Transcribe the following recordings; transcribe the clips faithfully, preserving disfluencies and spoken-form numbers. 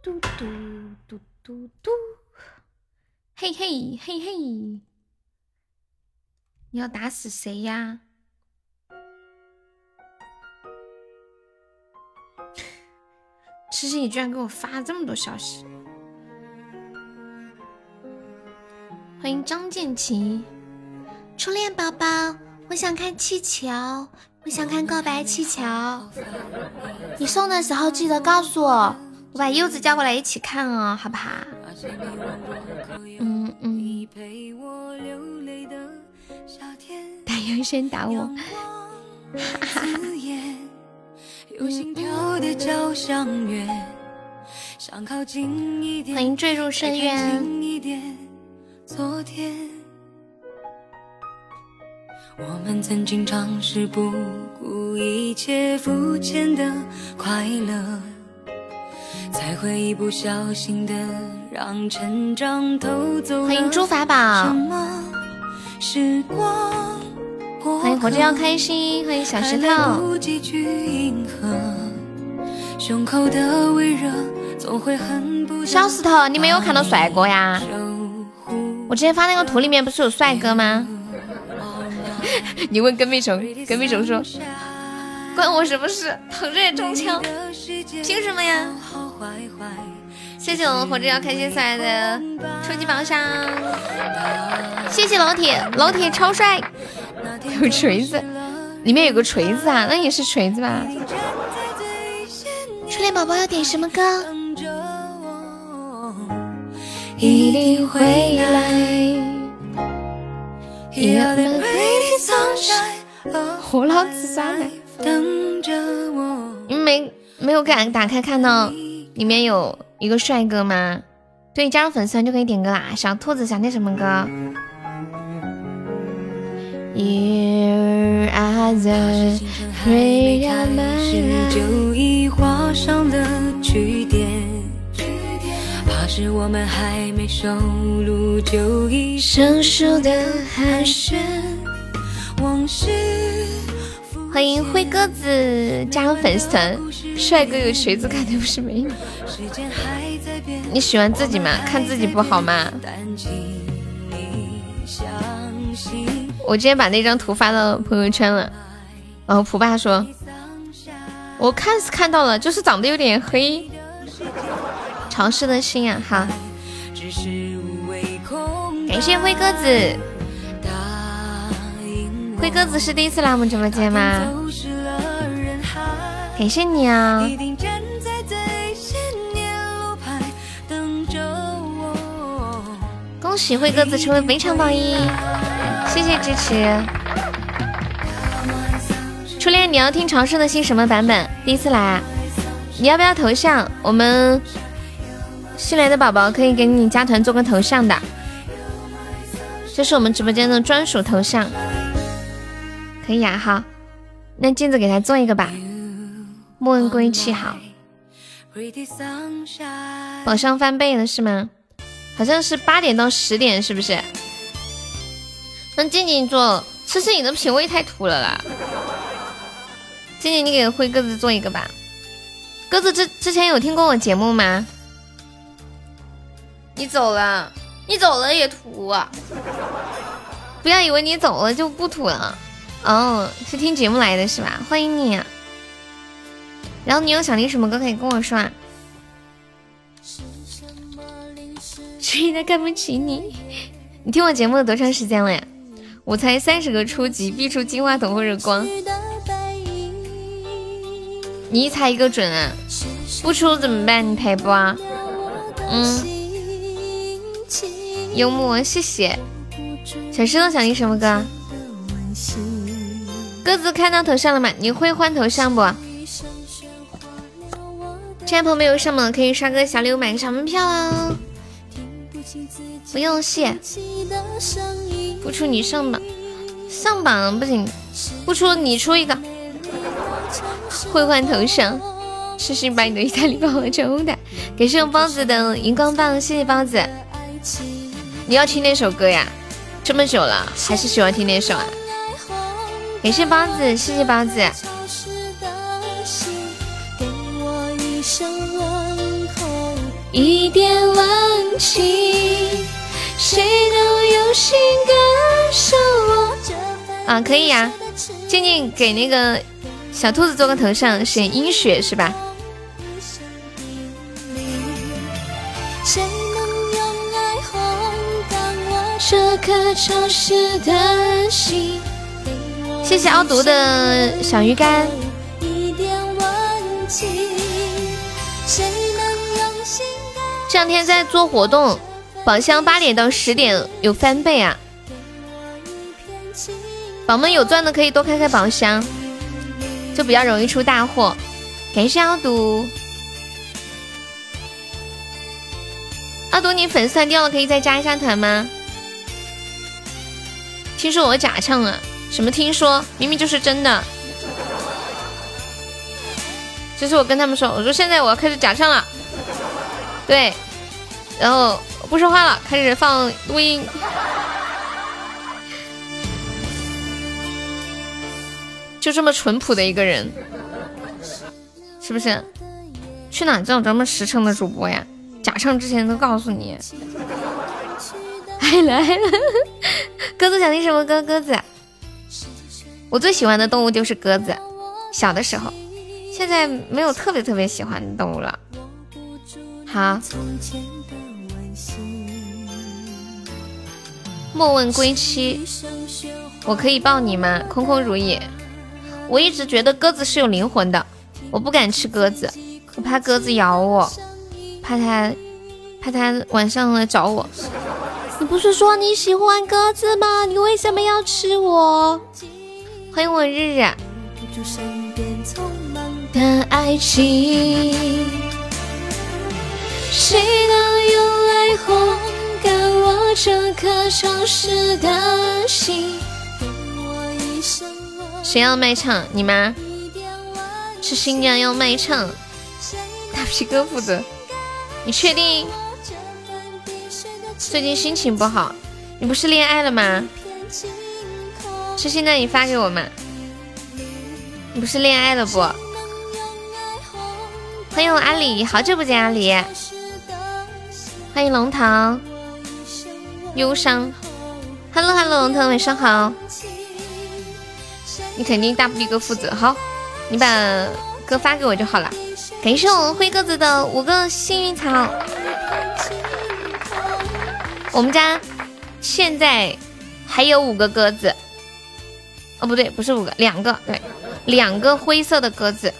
嘟嘟嘟嘟嘟，嘿嘿嘿嘿，你要打死谁呀？痴心，你居然给我发这么多消息！欢迎张建奇，初恋宝宝，我想看气球，我想看告白气球。你送的时候记得告诉我，我把柚子叫过来一起看哦，好不好？嗯嗯。打杨轩打我，哈哈哈。有心跳的交响乐，想靠近一点，欢迎坠入深渊。昨天我们曾经尝试不顾一切肤浅的快乐，才会一不小心的让成长偷走了。欢迎朱法宝，什么时光，欢迎活着要开心，欢迎小石头。小石头，你没有看到帅哥呀？我之前发那个图里面不是有帅哥吗？你问跟妹熊，跟妹熊说，关我什么事？躺着也中枪，凭什么呀？谢谢我们活着要开心赛的初级宝箱，谢谢老铁，老铁超帅。有锤子，里面有个锤子啊，那也是锤子吧？初恋宝宝要点什么歌？一定会来，活老子杀奶，你们没没有敢打开看到里面有一个帅哥吗？对，加入粉丝团就可以点歌啦。小兔子想点什么歌？Here are the free of my life， 就已画上了句点，怕是我们还没收录就已生疏的寒暄，往事。欢迎灰鸽子加入粉丝团，帅哥有锤子看的不是美女，你喜欢自己吗？看自己不好吗？我今天把那张图发到朋友圈了，然后普爸说我看是看到了，就是长得有点黑。潮湿的心啊，好，感谢灰鸽子。灰鸽子是第一次来我们直播间吗？感谢你啊、哦、恭喜灰鸽子成为本场榜一，谢谢支持。初恋，你要听《潮湿的心》什么版本？第一次来啊？你要不要头像？我们新来的宝宝可以给你加团做个头像的，这是我们直播间的专属头像，可以啊。好，那镜子给他做一个吧。莫问归期好，宝箱翻倍了是吗？好像是八点到十点，是不是？那静静做，其实你的品味太土了啦。静静，你给灰鸽子做一个吧。鸽子之之前有听过我节目吗？你走了，你走了也土、啊。不要以为你走了就不土了。哦，是听节目来的是吧？欢迎你、啊。然后你有想听什么歌可以跟我说啊？谁在看不起你？你听我节目多长时间了呀？我才三十个初级，必出金话筒或者光。你一猜一个准啊！不出怎么办？你赔不啊？嗯，幽默，谢谢。小石头想听什么歌？鸽子看到头像了吗？你会换头像不？亲爱的朋友没有上榜，可以刷个小礼物买个小门票哦。不用谢，不出你上榜，上榜不行，不出你出一个，会换头像，试试把你的意大利包和成的，感谢我包子的荧光棒，谢谢包子。你要听那首歌呀？这么久了还是喜欢听那首啊？感谢包子，谢谢包子。一点温情，谁能用心感受我这份啊，可以呀、啊，静静给那个小兔子做个头像，选阴雪是吧？谁能用爱烘荡我这颗潮湿的心？谢谢傲毒的小鱼干。一点温情，谁能用心？这两天在做活动，宝箱八点到十点有翻倍啊！宝们有钻的可以多开开宝箱，就比较容易出大货。感谢傲毒，傲毒你粉散掉了，可以再加一下团吗？听说我假唱啊？什么听说？明明就是真的。就是我跟他们说，我说现在我要开始假唱了，对，然后不说话了，开始放录音。就这么淳朴的一个人，是不是？去哪找这么实诚的主播呀？假唱之前都告诉你。哎来了，鸽子想听什么歌？鸽子，我最喜欢的动物就是鸽子，小的时候。现在没有特别特别喜欢的动物了。好，莫问归期，我可以抱你吗？空空如也。我一直觉得鸽子是有灵魂的，我不敢吃鸽子，我怕鸽子咬我，怕它怕它晚上来找我。你不是说你喜欢鸽子吗？你为什么要吃我？欢迎我日日、啊。的爱情，谁能用爱烘干我这颗潮湿的心？谁要卖唱？你妈是新娘要卖唱，大皮哥负责。你确定？最近心情不好，你不是恋爱了吗？是现在你发给我吗？你不是恋爱了不？欢迎阿里，好久不见阿里！欢迎龙腾，忧伤 ，Hello Hello 龙腾，晚上好！你肯定大不一个负责，好，你把歌发给我就好了。感谢我们灰鸽子的五个幸运草。我们家现在还有五个鸽子，哦不对，不是五个，两个，对，两个灰色的鸽子。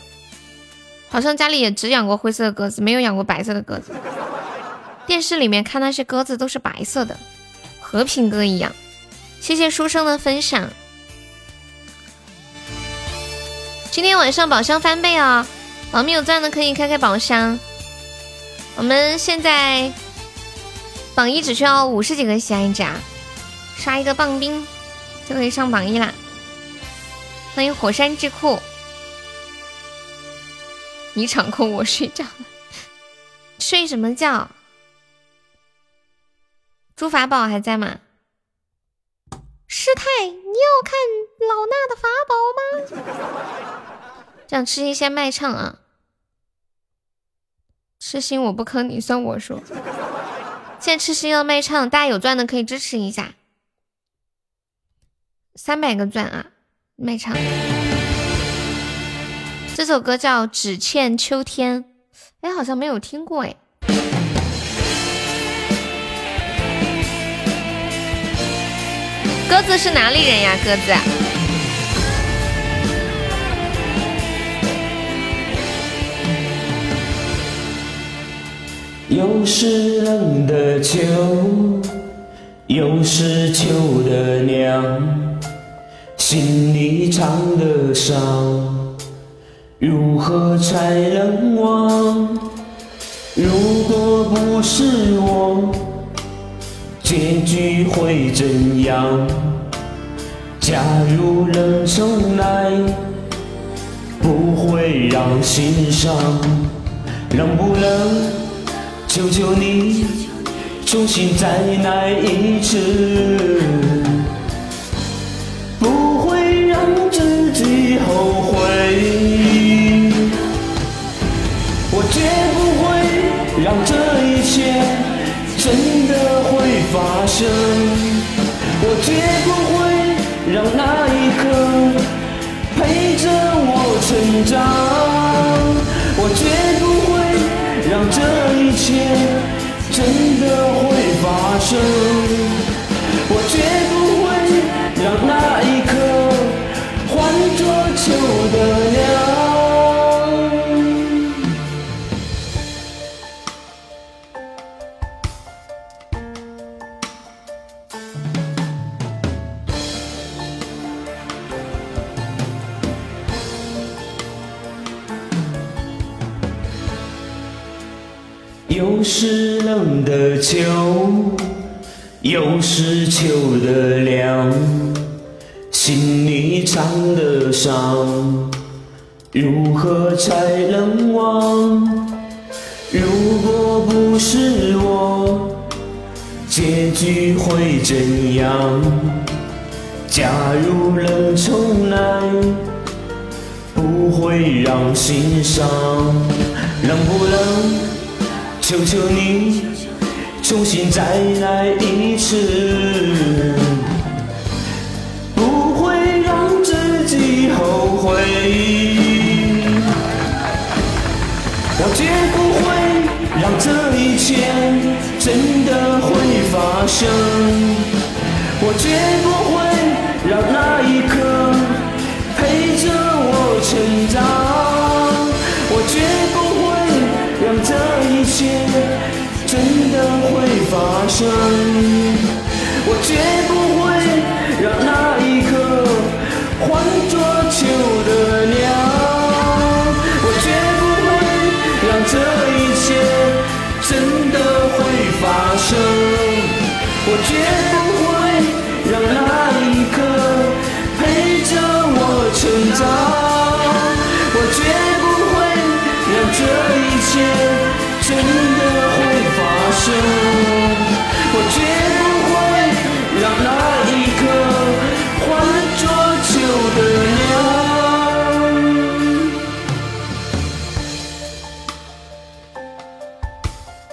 好像家里也只养过灰色的鸽子，没有养过白色的鸽子。电视里面看那些鸽子都是白色的，和平鸽一样。谢谢书生的分享。今天晚上宝箱翻倍啊、哦！宝们有钻的可以开开宝箱。我们现在榜一只需要五十几个喜爱值，刷一个棒冰就可以上榜一啦！欢迎火山智库。你场空，我睡觉了，睡什么觉？朱法宝还在吗？师太，你要看老衲的法宝吗？想吃一些卖唱啊！痴心我不坑你，算我说。现在痴心要卖唱，大家有钻的可以支持一下，三百个钻啊！卖唱。这首歌叫《只欠秋天》，哎，好像没有听过哎。鸽子是哪里人呀？鸽子。又是冷的秋，又是秋的凉，心里藏的伤。如何才能忘？如果不是我，结局会怎样？假如能重来，不会让心伤。能不能求求你，重新再来一次？不会让自己后悔。我绝不会让这。生，我绝不会让那一刻陪着我成长，我绝不会让这一切真的会发生，我绝不会让那一刻换作秋的凉。 又是冷的秋，又是秋的凉，心里藏的伤，如何才能忘？如果不是我，结局会怎样？假如能重来，不会让心伤，能不能？ 求求你，重新再来一次，不会让自己后悔。我绝不会让这一切真的会发生，我绝不会让那一刻陪着我成长，我绝不会让这。 一切真的会发生，我绝不会让那一刻换作秋的凉，我绝不会让这一切真的会发生，我绝不会让那一刻陪着我成长，我绝不会让这一切。 真的会发生，我绝不会让那一刻换作秋的凉。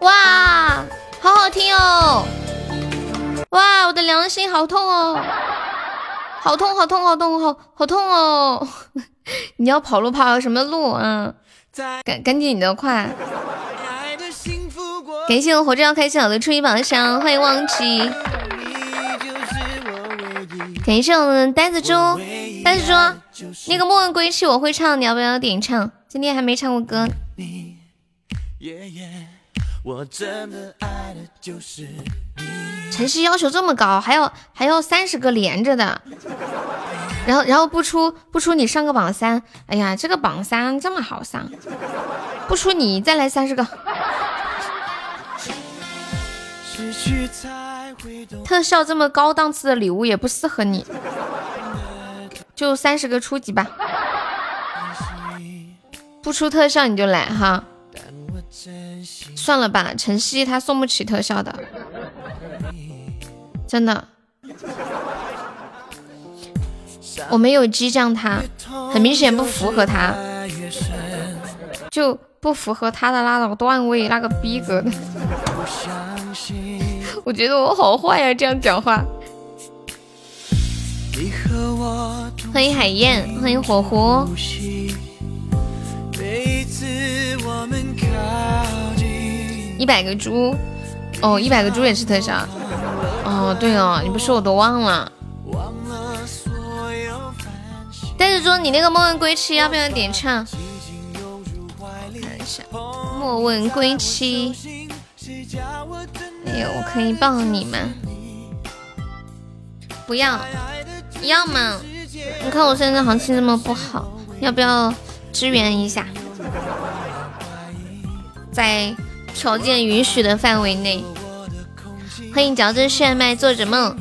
哇，好好听哦！哇，我的良心好痛哦，好痛，好痛，好痛，好好痛哦！你要跑路跑什么路啊？ 赶赶紧的快！感谢我活着要开奖的初一宝箱，欢迎忘记。感谢我们呆子猪，呆子猪，那个莫问归期我会唱，你要不要点唱？今天还没唱过歌。城市要求这么高，还要还要三十个连着的。然后，然后不出不出你上个榜三，哎呀，这个榜三这么好上，不出你再来三十个。特效这么高档次的礼物也不适合你，就三十个初级吧，不出特效你就来哈。算了吧，晨曦他送不起特效的，真的。 我没有激将他，很明显不符合他，就不符合他的那种段位、那个逼格的。我觉得我好坏呀、啊，这样讲话。欢迎海燕，欢迎火狐。一百个猪，哦，一百个猪也是特效。哦，对哦，你不说我都忘了。 但是说你那个莫问归期要不要点唱？看一下，莫问归期。哎呦，我可以抱你吗？不要，要吗？你看我现在行情这么不好，要不要支援一下？在条件允许的范围内。欢迎嚼着炫迈做着梦。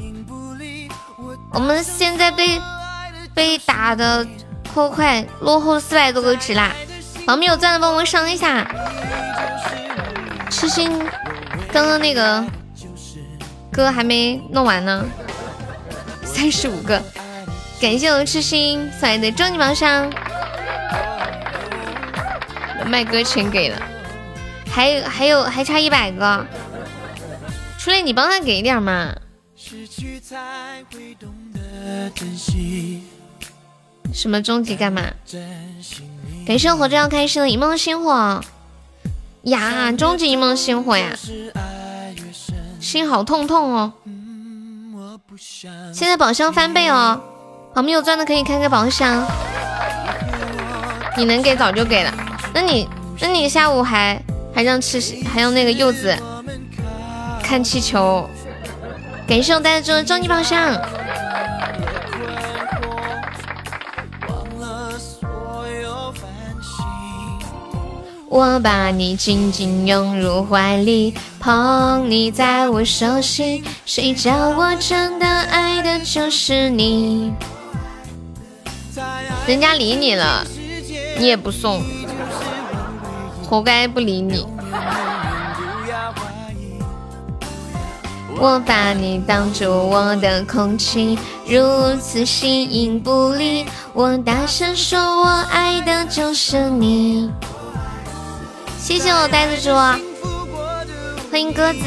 我们现在被。 被打的扣快，落后四百多个值啦！宝宝有钻的帮我上一下。痴心，刚刚那个歌还没弄完呢，三十五个，感谢我痴心送来的终极宝箱。麦哥全给了，还有还有还差一百个，初恋，你帮他给一点嘛。什么终极干嘛？感谢活着要开心的一梦星火呀！终极一梦星火呀！心好痛痛哦！现在宝箱翻倍哦，我们有钻的可以开个宝箱。你能给早就给了，那你那你下午还还让吃还让那个柚子看气球。感谢我大家中的终极宝箱。我把你紧紧拥入怀里，捧你在我手心，谁叫我真的爱的就是你。人家理你了，你也不送，活该不理你。我把你当作我的空气，如此形影不离，我大声说我爱的就是你。谢谢我呆子猪，欢迎鸽子，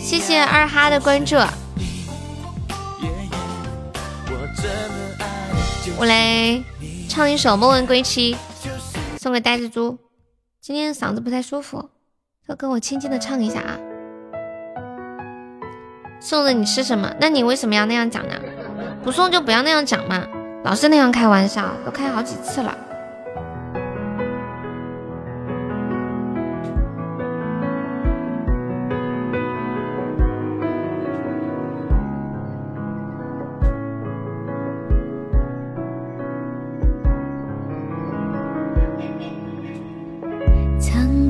谢谢二哈的关注。我来唱一首《莫问归期》送给呆子猪，今天嗓子不太舒服，要跟我轻轻的唱一下啊。送了你吃什么？那你为什么要那样讲呢？不送就不要那样讲嘛，老是那样开玩笑，都开好几次了。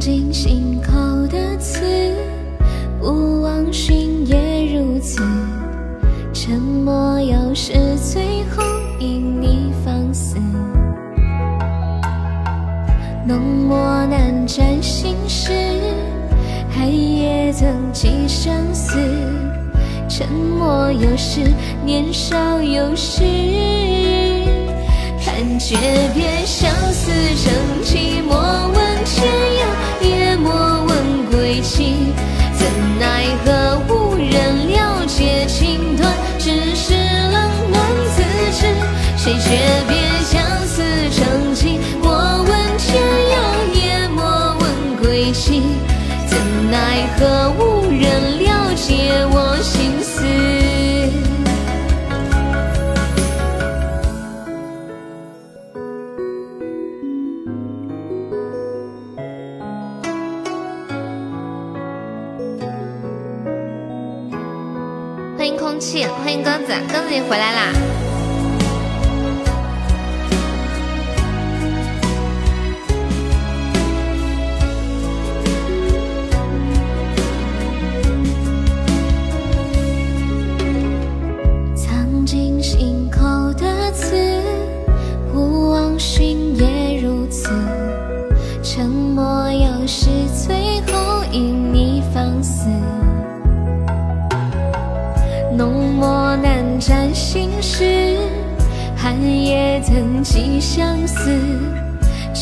进心口的刺，不忘心也如此，沉默又是最后因你放肆，浓墨难沾心事，黑夜曾几生死，沉默又是年少有时，看诀别相思成疾，莫问天涯也莫问归期，怎奈何无人了解情断，只是冷暖自知，谁诀别相思成疾，莫问天涯也莫问归期，怎奈何无人了解我心思。欢迎鸽子，鸽子你回来啦！藏进心口的刺，不忘心也如此，沉默又是最后因你放肆，浓墨难沾心事，寒夜曾几相思，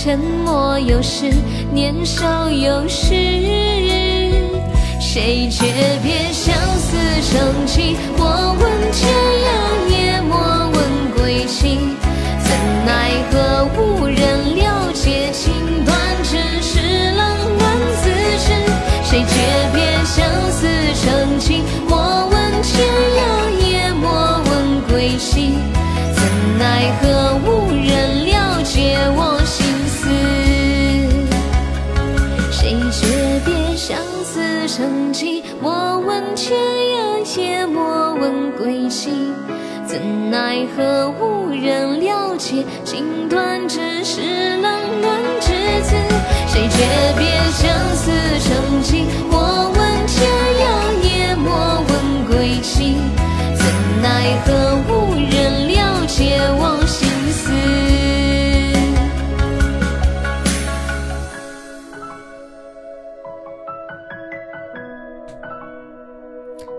沉默有时，年少有时，谁诀别相思成疾，莫问天涯也莫问归期，怎奈何无人了解情断，只是冷暖自知，谁诀别相思成疾，莫问天涯也莫问归期，怎奈何无人了解我心思，谁诀别相思成疾，莫问天涯也莫问归期，怎奈何无人了解情断，只是冷暖至此，谁诀别相思成疾，莫问天涯也莫问归期，怎奈何无人了解我心思。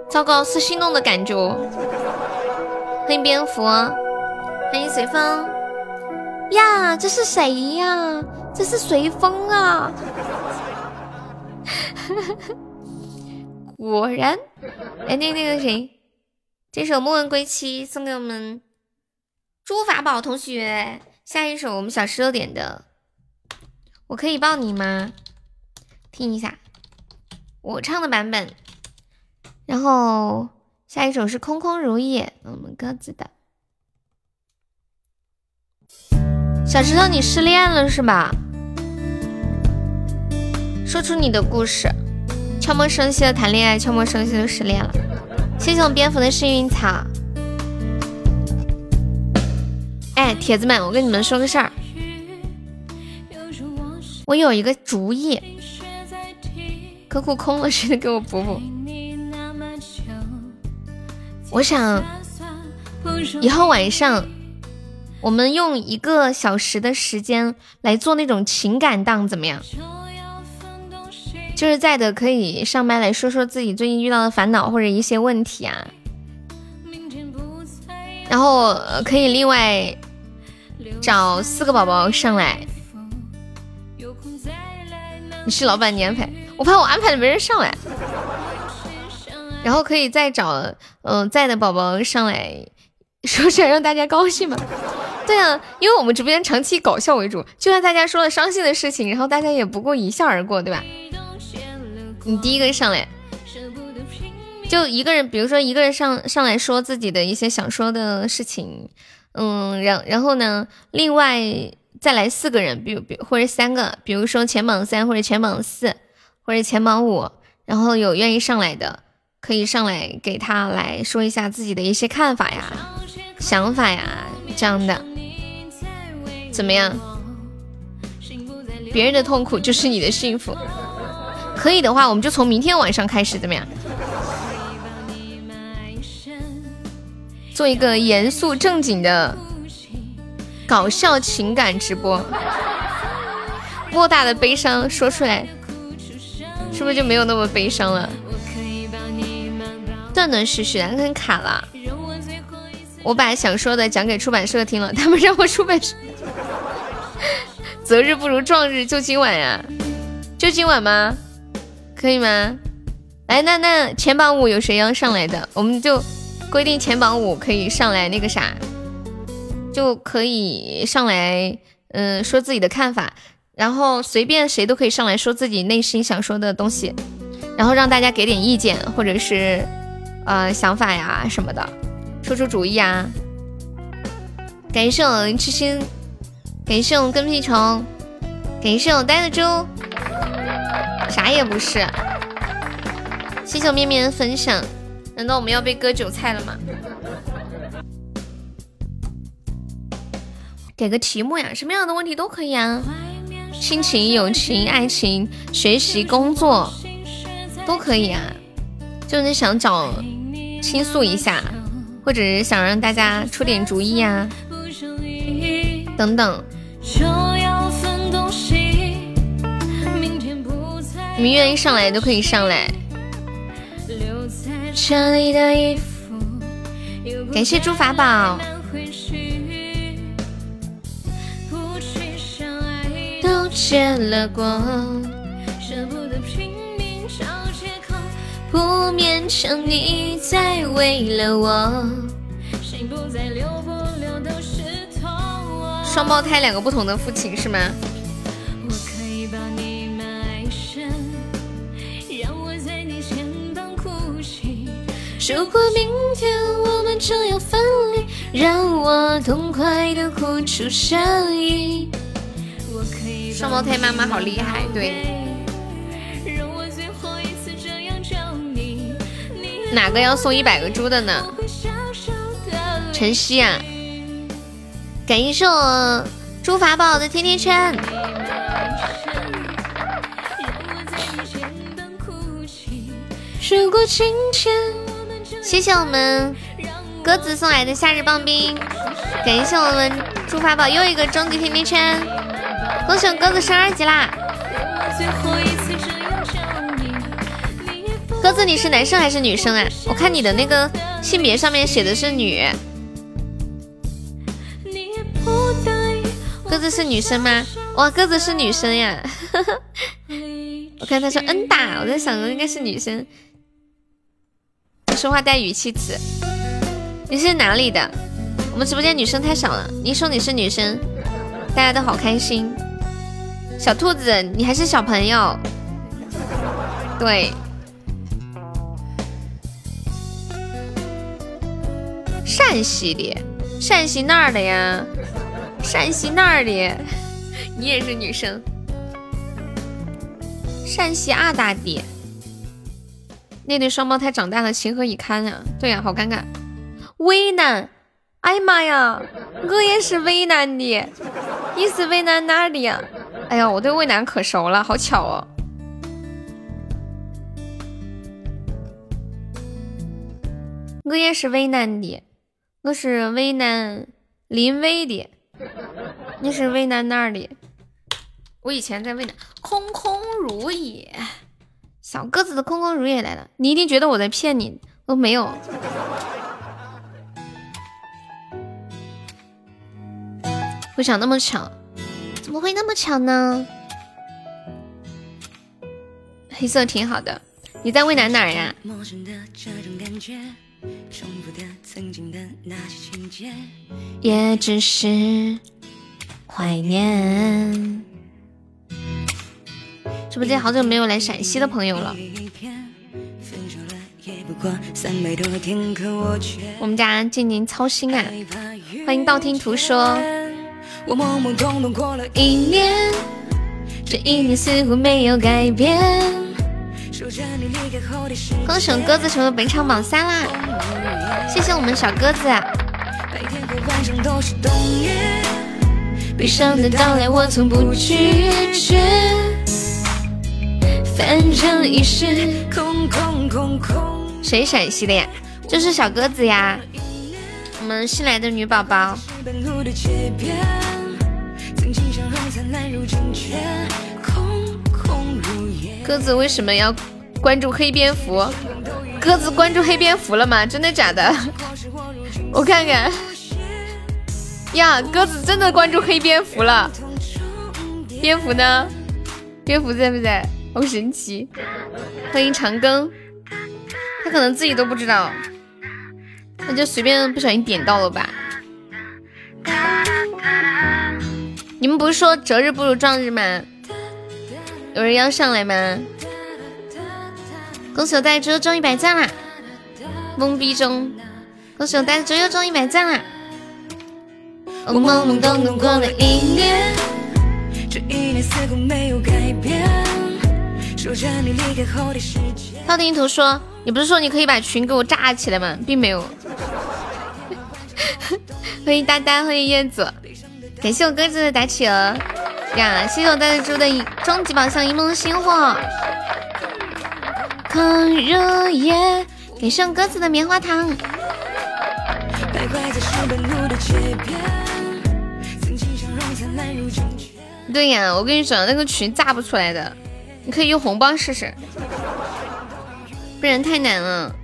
糟糕，是心动的感觉。欢迎蝙蝠，欢迎随风呀！这是谁呀？这是随风啊！果然。哎，那那个谁，这首《莫问归期》送给我们朱法宝同学。下一首我们小石头点的，我可以抱你吗？听一下我唱的版本。然后下一首是空空如也，我们各自的。小石头，你失恋了是吧？说出你的故事。悄无声息的谈恋爱，悄无声息的失恋了。谢谢我蝙蝠的幸运草。哎，铁子们，我跟你们说个事儿，我有一个主意，可库空了，谁能给我补补？我想以后晚上我们用一个小时的时间来做那种情感档，怎么样？就是在的可以上麦来说说自己最近遇到的烦恼或者一些问题啊，然后可以另外找四个宝宝上来。你是老板，你安排，我怕我安排了没人上来。然后可以再找嗯、呃、在的宝宝上来说出来让大家高兴嘛。对啊，因为我们直播间长期搞笑为主，就算大家说了伤心的事情，然后大家也不过一笑而过，对吧？你第一个上来就一个人，比如说一个人上上来说自己的一些想说的事情，嗯，然然后呢，另外再来四个人，比如比或者三个，比如说前榜三或者前榜四或者前榜五，然后有愿意上来的，可以上来给他来说一下自己的一些看法呀、想法呀这样的，怎么样？别人的痛苦就是你的幸福。可以的话，我们就从明天晚上开始，怎么样？做一个严肃正经的搞笑情感直播，莫大的悲伤说出来，是不是就没有那么悲伤了？断断续续，很卡了。我把想说的讲给出版社听了，他们让我出版社。择日不如撞日，就今晚呀、啊，就今晚吗？可以吗？来，那那前榜五有谁要上来的，我们就规定前榜五可以上来那个啥，就可以上来嗯、呃、说自己的看法，然后随便谁都可以上来说自己内心想说的东西，然后让大家给点意见或者是呃想法呀什么的，出出主意啊。感谢我痴心，感谢我跟屁虫，感谢我呆的猪，啥也不是。谢谢我面面的分享。难道我们要被割韭菜了吗？给个题目呀，什么样的问题都可以啊，亲情、友情、爱情、学习、工作都可以啊。就是想找倾诉一下，或者是想让大家出点主意啊，等等。你们愿意上来都可以上来。这里的衣服，感谢朱法宝。都结了果，舍不得拼命找借口，不勉强你再为了我。谁不再留不留都是痛。双胞胎两个不同的父亲是吗？我可以把你埋身，让我在你前方哭泣。如果明天我们就要分离，让我痛快的哭出声音。双胞胎妈妈好厉害，对。哪个要送一百个猪的呢？晨曦啊，感谢我猪法宝的甜甜圈。如果今天。谢谢我们鸽子送来的夏日棒冰，感谢我们朱法宝又一个终极甜甜圈，恭喜我鸽子升二级啦！鸽子，你是男生还是女生啊？我看你的那个性别上面写的是女，鸽子是女生吗？哇，鸽子是女生呀！我看他说嗯打，我在想应该是女生，说话带语气词。你是哪里的？我们直播间女生太少了，你说你是女生，大家都好开心。小兔子，你还是小朋友。对，陕西的，陕西哪儿的呀？陕西哪儿的？你也是女生。陕西阿大的。那对双胞胎长大了，情何以堪啊！对呀、啊，好尴尬。为难，哎妈呀，我也是为难的。你是为难哪里呀？哎呀，我对渭南可熟了，好巧哦。我也是渭南的，我是渭南临潍的，你是渭南那里？我以前在渭南，空空如也，小鸽子的空空如也来了，你一定觉得我在骗你，我没有。不想那么巧。怎么会那么巧呢？黑色挺好的。你在渭南哪儿呀？也只是怀念。直播间好久没有来陕西的朋友了。我们家静宁操心啊！欢迎道听途说。我懵懵懂懂过了一年，这一年似乎没有改变。恭喜鸽子成为本场榜三啦！谢谢我们小鸽子、啊。悲伤的到来我从不拒绝，反正一时空空空空。谁陕西的呀？就是小鸽子呀，我们新来的女宝宝。鸽子为什么要关注黑蝙蝠？鸽子关注黑蝙蝠了吗？真的假的？我看看呀，鸽子真的关注黑蝙蝠了。蝙蝠呢？蝙蝠在不在？好神奇！欢迎长庚，他可能自己都不知道，那就随便不小心点到了吧。你们不是说择日不如撞日吗？有人要上来吗？恭喜我带猪中一百赞啦！懵逼中，恭喜我带猪又中一百赞啦！我懵懵懂懂过了一年，这一年似乎没有改变。道听途说，你不是说你可以把群给我炸起来吗？并没有。欢迎大丹，欢迎燕子，感谢我鸽子的打企鹅呀！谢谢我带着猪的终极宝箱一梦星火，空如也，感谢我鸽子的棉花糖。对呀，我跟你说，那个群炸不出来的，你可以用红包试试，不然太难了。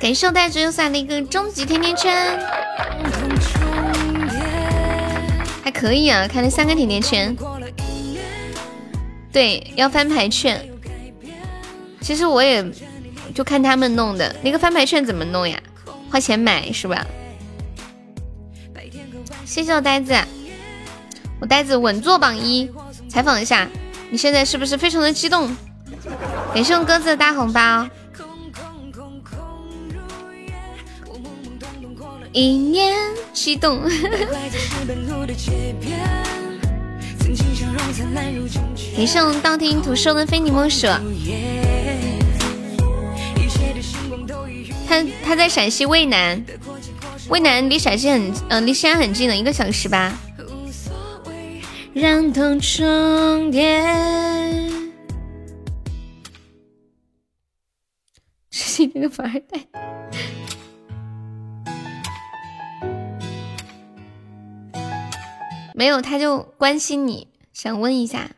感谢带着又下了一个终极甜甜圈，还可以啊，开了三个甜甜圈。对，要翻牌券。其实我也就看他们弄的那个翻牌券怎么弄呀？花钱买是吧？谢谢我呆子。我呆子稳坐榜一，采访一下，你现在是不是非常的激动？感谢我鸽子的大红包。一年激动。感谢我道听途说的非你莫属。他他在陕西渭南，渭南离陕西很嗯、呃、离西安很近的，一个小时吧。让痛重叠。是那个富二代。没有，他就关心你，想问一下。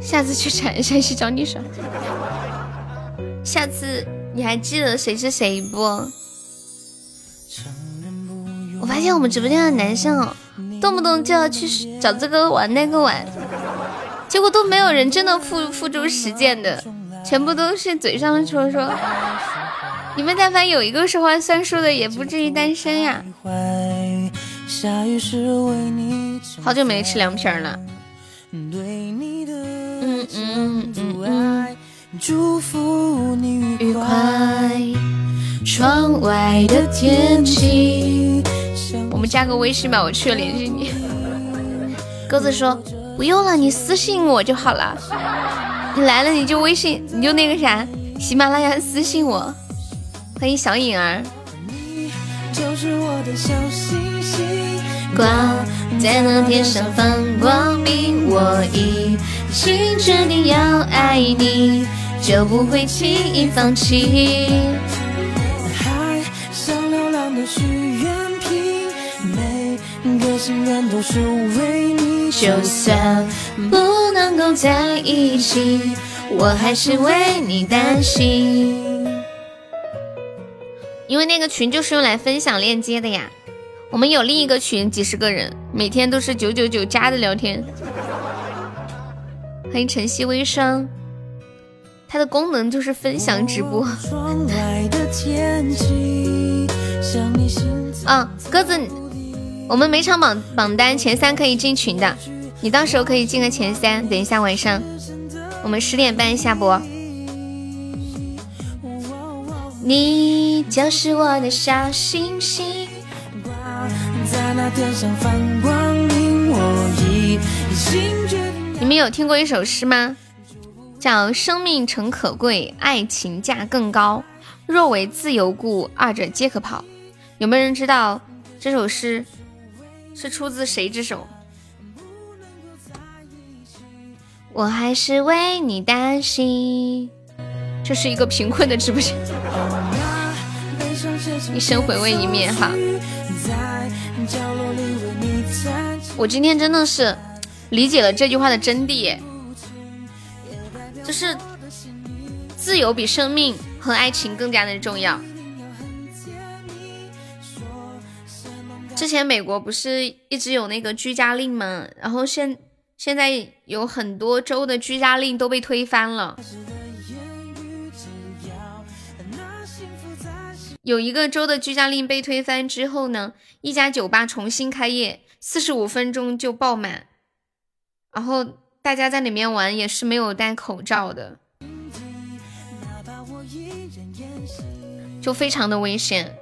下次去陕西找你耍。下次。你还记得谁是谁不？我发现我们直播间的男生哦，动不动就要去找这个玩那个玩，结果都没有人真的付付诸实践的，全部都是嘴上说说。你们但凡有一个说话算数的，也不至于单身呀。好久没吃凉皮了。嗯嗯嗯嗯。祝福你愉快。窗外的天气，我们加个微信吧，我去了联系你。鸽子说不用了，你私信我就好了，你来了你就微信，你就那个啥喜马拉雅私信我。欢迎小颖儿，你就是我的小星星，光在那天上放光明，我一心决定要爱你，就不会轻易放弃。都是为你，就算不能够在一起，我还是为你担心。因为那个群就是用来分享链接的呀，我们有另一个群几十个人，每天都是九九九加的聊天。欢迎晨曦微商，它的功能就是分享直播。啊，鸽子，我们每场榜榜单前三可以进群的，你到时候可以进个前三。等一下晚上，我们十点半下播。你就是我的小星星，你们有听过一首诗吗？叫生命诚可贵，爱情价更高，若为自由故，二者皆可抛。有没有人知道这首诗是出自谁之手？我还是为你担心。这是一个贫困的直播间，一生回味一面哈。我今天真的是理解了这句话的真谛，就是自由比生命和爱情更加的重要。之前美国不是一直有那个居家令吗？然后现现在有很多州的居家令都被推翻了。有一个州的居家令被推翻之后呢，一家酒吧重新开业，四十五分钟就爆满，然后大家在里面玩也是没有戴口罩的，就非常的危险，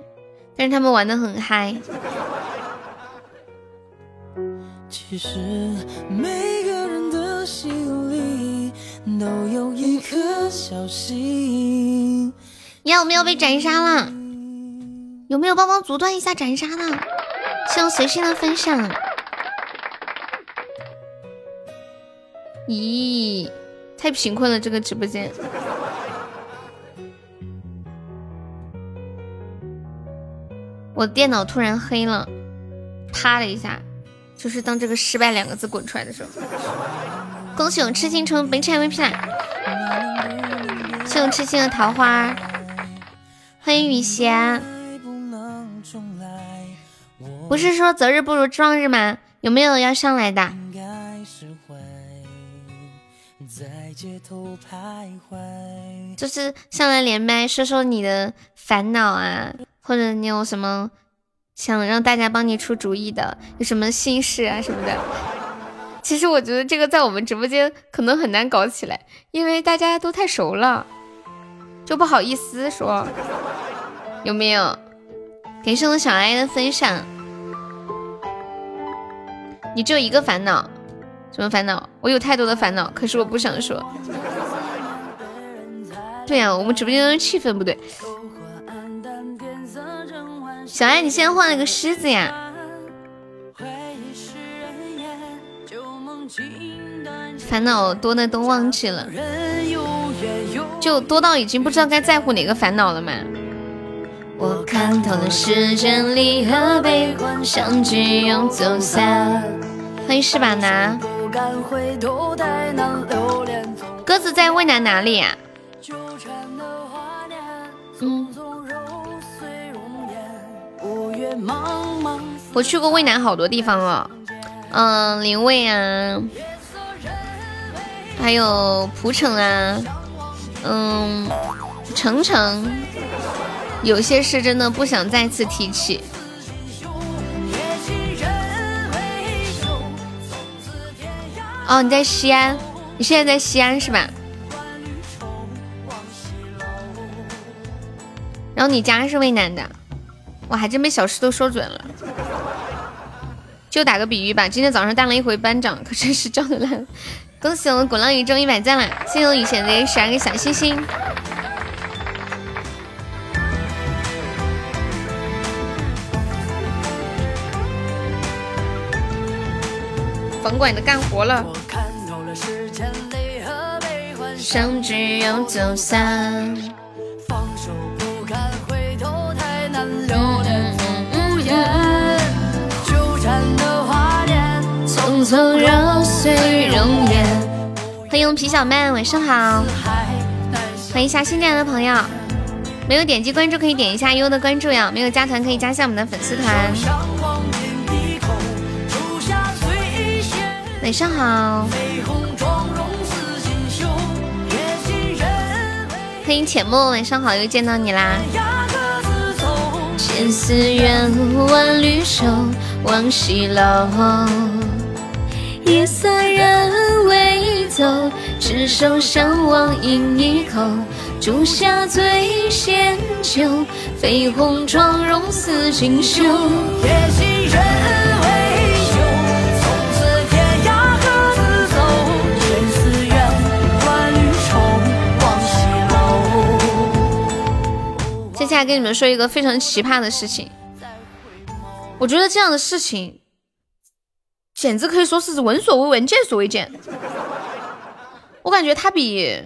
但是他们玩得很嗨。其实每个人的心里都有一颗小心。呀，我们要被斩杀了，有没有帮忙阻断一下斩杀的？希望随心的分享。咦，太贫困了这个直播间。我电脑突然黑了，啪了一下。就是当这个失败两个字滚出来的时候。恭喜我痴情成本场 M V P 啦！谢我痴情的桃花，欢迎雨霞。不是说择日不如撞日吗？有没有要上来的？就是上来连麦说说你的烦恼啊，或者你有什么想让大家帮你出主意的，有什么心事啊什么的。其实我觉得这个在我们直播间可能很难搞起来，因为大家都太熟了，就不好意思说。有没有？感谢我小爱的分享。你只有一个烦恼？什么烦恼？我有太多的烦恼，可是我不想说。对呀、啊，我们直播间的气氛不对。小爱，你现在换了个狮子呀？烦恼多的都忘记了，就多到已经不知道该在乎哪个烦恼了嘛。我看透了时间离合悲欢，相聚又走散。欢迎是把拿。鸽子在渭南哪里呀、啊？嗯。月茫茫我去过渭南好多地方哦，嗯，临渭啊，还有蒲城啊，嗯，澄城，有些事真的不想再次提起。哦，你在西安？你现在在西安是吧？然后你家是渭南的，我还真被小石头说准了。就打个比喻吧，今天早上当了一回班长，可真是撞的烂。恭喜我们滚浪鱼中一百赞啦！谢谢我以前的十二个小星星。甭管你的干活了。生只有走散，放手不敢回头，太难留的风无言，纠缠的花店，匆匆揉碎容颜。欢迎皮小曼，晚上好！欢迎一下新进来的朋友，没有点击关注可以点一下优的关注呀，没有加团可以加下我们的粉丝团。晚上好，欢迎浅墨，晚上好，又见到你啦！千丝缘，万缕愁，往西楼。夜色人未走，执手相望饮一口，煮下醉仙酒，飞红妆容似锦绣。夜行人未。接下来跟你们说一个非常奇葩的事情，我觉得这样的事情简直可以说是闻所未闻见所未见。我感觉他比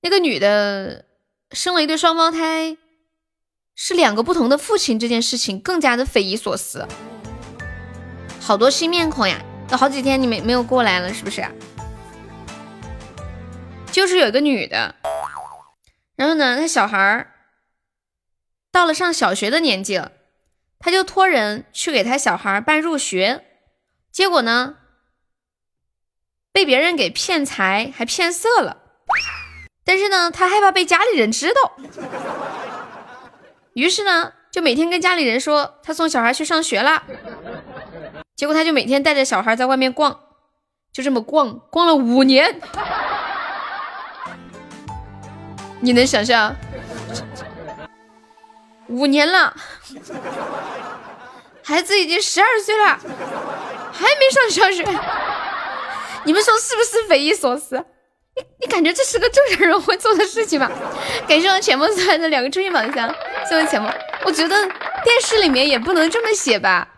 那个女的生了一对双胞胎是两个不同的父亲这件事情更加的匪夷所思。好多新面孔呀，有好几天你没没有过来了是不是？就是有一个女的，然后呢她小孩儿到了上小学的年纪了，他就托人去给他小孩办入学，结果呢，被别人给骗财还骗色了。但是呢，他害怕被家里人知道，于是呢，就每天跟家里人说他送小孩去上学了。结果他就每天带着小孩在外面逛，就这么逛，逛了五年。你能想象？五年了，孩子已经十二岁了，还没上小学，你们说是不是匪夷所思？你你感觉这是个正常人会做的事情吗？感谢我浅墨送来的两个充气宝箱，谢谢浅墨。我觉得电视里面也不能这么写吧，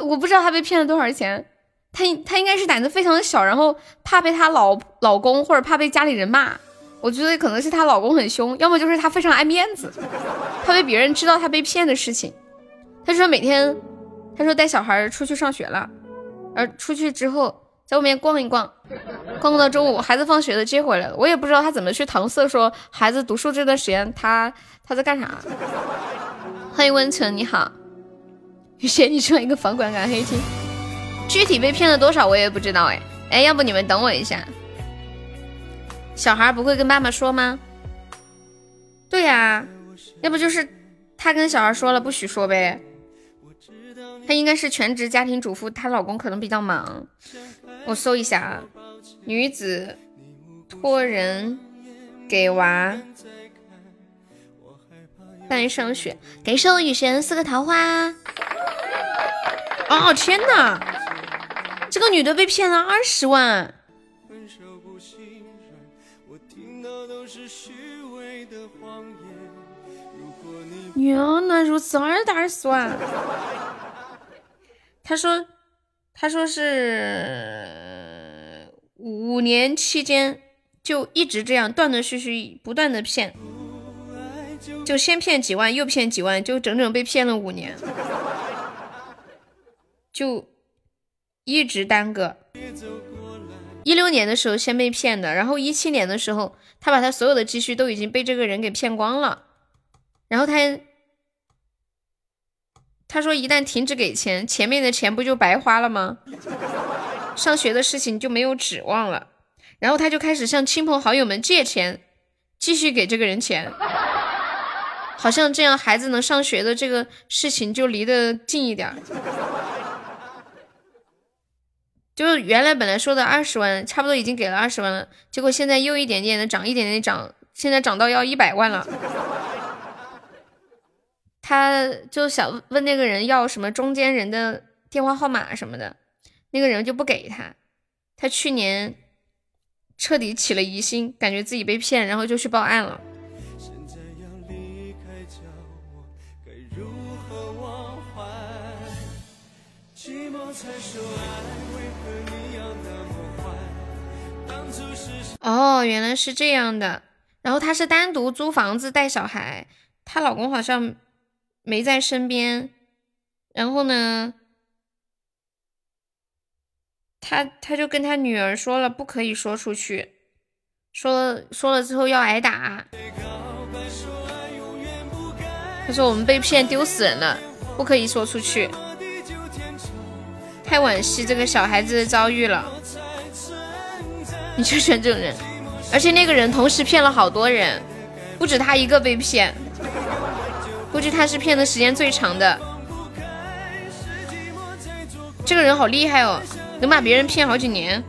我不知道他被骗了多少钱，他他应该是胆子非常的小，然后怕被他老老公或者怕被家里人骂。我觉得可能是她老公很凶，要么就是她非常爱面子，怕被别人知道她被骗的事情。她说每天，她说带小孩出去上学了，而出去之后在外面逛一逛，逛到中午孩子放学了接回来了。我也不知道她怎么去搪塞说孩子读书这段时间她她在干啥。欢迎温存，你好，雨贤，你穿一个房管感黑 T， 具体被骗了多少我也不知道哎哎，要不你们等我一下。小孩不会跟爸爸说吗？对呀，要不就是他跟小孩说了不许说呗。他应该是全职家庭主妇，她老公可能比较忙。我搜一下啊，女子托人给娃办上学，给收雨神四个桃花。哦天哪，这个女的被骗了二十万。娘呢，如此二打二十万。他说，他说是五年期间就一直这样断断续续不断的骗，就先骗几万，又骗几万，就整整被骗了五年，就一直耽搁。一六年的时候先被骗的，然后一七年的时候，他把他所有的积蓄都已经被这个人给骗光了，然后他他说一旦停止给钱，前面的钱不就白花了吗？上学的事情就没有指望了。然后他就开始向亲朋好友们借钱，继续给这个人钱，好像这样孩子能上学的这个事情就离得近一点。就是原来本来说的二十万，差不多已经给了二十万了，结果现在又一点点的涨，一点点的涨，现在涨到要一百万了。他就想问那个人要什么中间人的电话号码什么的，那个人就不给他。他去年彻底起了疑心，感觉自己被骗，然后就去报案了。哦，原来是这样的。然后他是单独租房子带小孩，她老公好像没在身边，然后呢他他就跟他女儿说了不可以说出去，说说了之后要挨打。他说我们被骗丢死人了，不可以说出去。太惋惜这个小孩子的遭遇了。你就选这种人，而且那个人同时骗了好多人，不止他一个被骗，估计他是骗的时间最长的。这个人好厉害哦，能把别人骗好几年。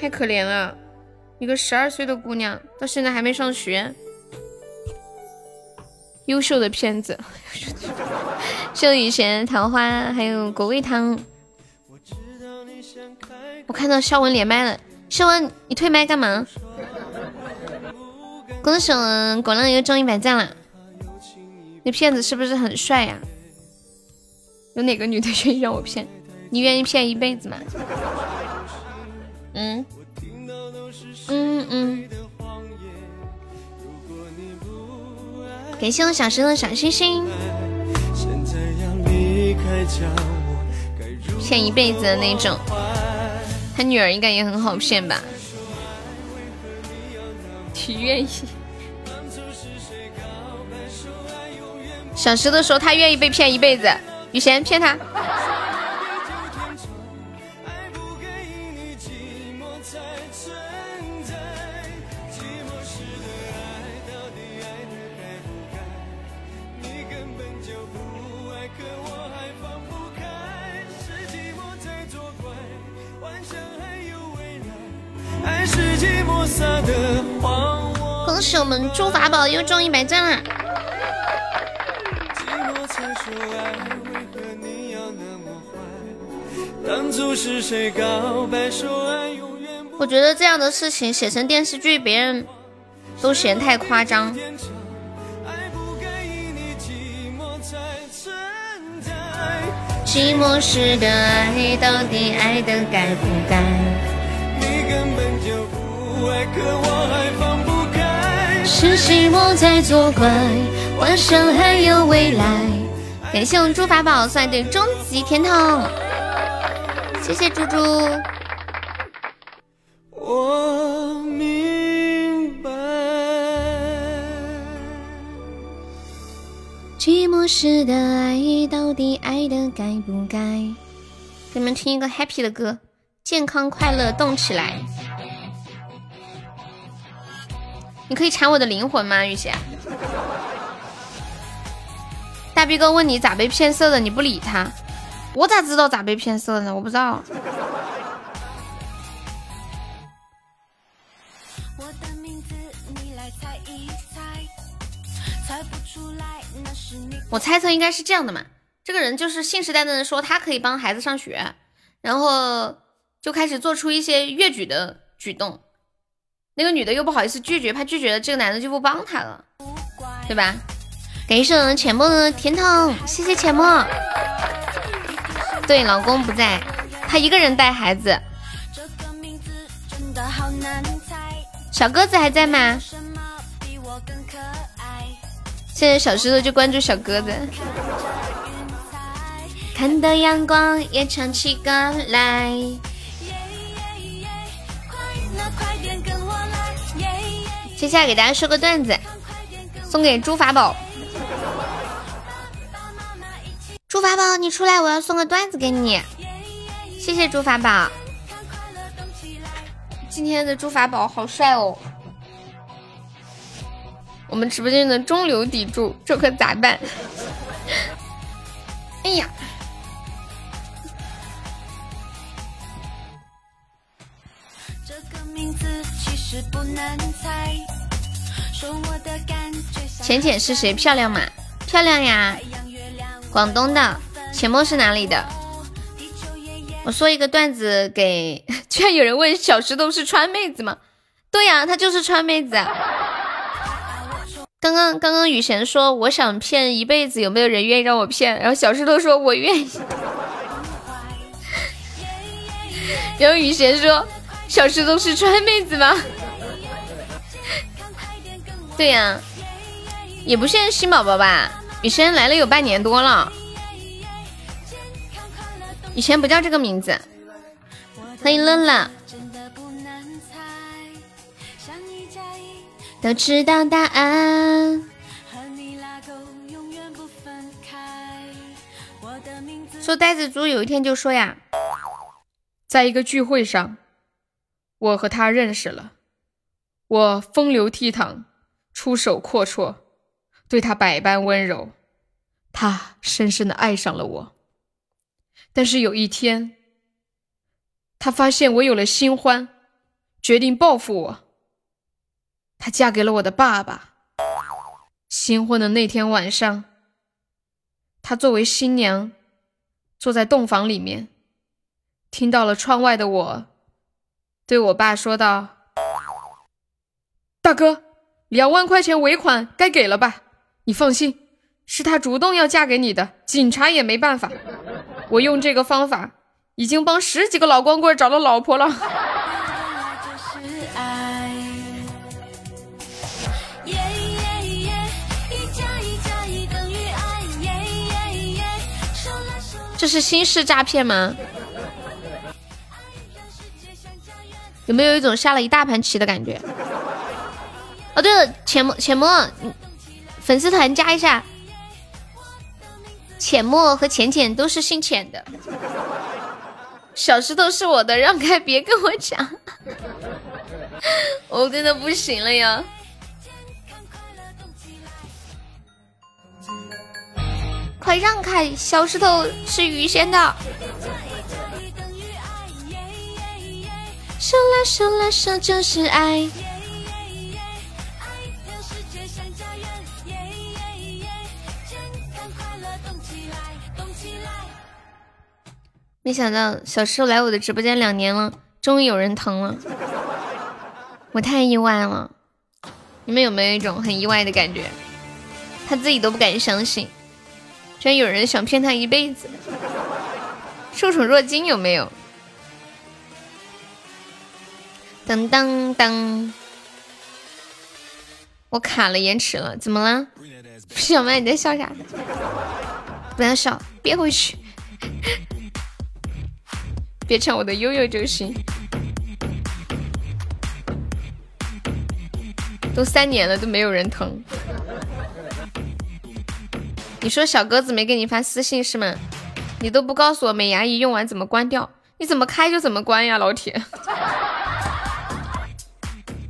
太可怜了，一个十二岁的姑娘到现在还没上学。优秀的骗子。像以前桃花还有国味汤。我看到肖文连麦了，肖文你退麦干嘛？恭喜我果浪又中一百赞了。那骗子是不是很帅呀、啊？有哪个女的愿意让我骗？你愿意骗一辈子吗？嗯嗯嗯。感谢我小石头小星星。骗一辈子的那种，他女儿应该也很好骗吧？挺愿意。小石头说他愿意被骗一辈子，雨贤骗他。恭喜我们猪法宝又中一百赞了！我觉得这样的事情写成电视剧，别人都嫌太夸张。寂寞时的爱，到底爱的该不该？你根本就不爱，可我还放不开。是寂寞在作怪，晚上还有未来。感谢我们猪法宝送来的终极甜筒，谢谢猪猪。我明白，寂寞时的爱，到底爱的该不该？给你们听一个 happy 的歌，健康快乐动起来。你可以馋我的灵魂吗，雨贤？大逼哥问你咋被骗色的，你不理他，我咋知道咋被骗色的呢？我不知道。我猜测应该是这样的嘛，这个人就是信誓旦旦的说他可以帮孩子上学，然后就开始做出一些越矩的举动，那个女的又不好意思拒绝，怕拒绝了这个男的就不帮他了，对吧？感谢我浅墨的甜筒，谢谢浅墨。对，老公不在，他一个人带孩子。小鸽子还在吗？现在小石头就关注小鸽子。看到阳光也唱起歌来。接下来给大家说个段子，送给猪法宝。猪法宝，你出来，我要送个段子给你。谢谢猪法宝，今天的猪法宝好帅哦！我们直播间的中流砥柱，这可咋办？哎呀！浅浅是谁？漂亮吗？漂亮呀，广东的。浅墨是哪里的？我说一个段子给，居然有人问小石头是川妹子吗？对呀、啊，她就是川妹子、啊。刚刚刚刚雨贤说我想骗一辈子，有没有人愿意让我骗？然后小石头说我愿意。然后雨贤说小石头是川妹子吗？对呀、啊，也不限新宝宝吧？雨贤来了有半年多了。以前不叫这个名字。欢迎乐乐。都知道答案。说呆子猪有一天就说呀，在一个聚会上，我和他认识了，我风流倜傥，出手阔绰，对他百般温柔，他深深的爱上了我。但是有一天，他发现我有了新欢，决定报复我。他嫁给了我的爸爸。新婚的那天晚上，他作为新娘坐在洞房里面，听到了窗外的我对我爸说道：“大哥，两万块钱尾款该给了吧？你放心，是他主动要嫁给你的，警察也没办法。”我用这个方法已经帮十几个老光棍找到老婆了。这是新式诈骗吗？有没有一种下了一大盘棋的感觉？哦，对了，浅墨浅墨粉丝团加一下。浅墨和浅浅都是姓浅的，小石头是我的，让开，别跟我讲，我真的不行了呀！快让开，小石头是鱼仙的。说啦说啦说就是爱。没想到小石头来我的直播间两年了，终于有人疼了，我太意外了。你们有没有一种很意外的感觉？他自己都不敢相信，居然有人想骗他一辈子，受宠若惊，有没有？当当当！我卡了，延迟了，怎么了？小麦，你在笑啥？不要笑，憋回去。别唱我的悠悠就行。都三年了都没有人疼。你说小鸽子没给你发私信是吗？你都不告诉我美牙仪用完怎么关掉，你怎么开就怎么关呀，老铁。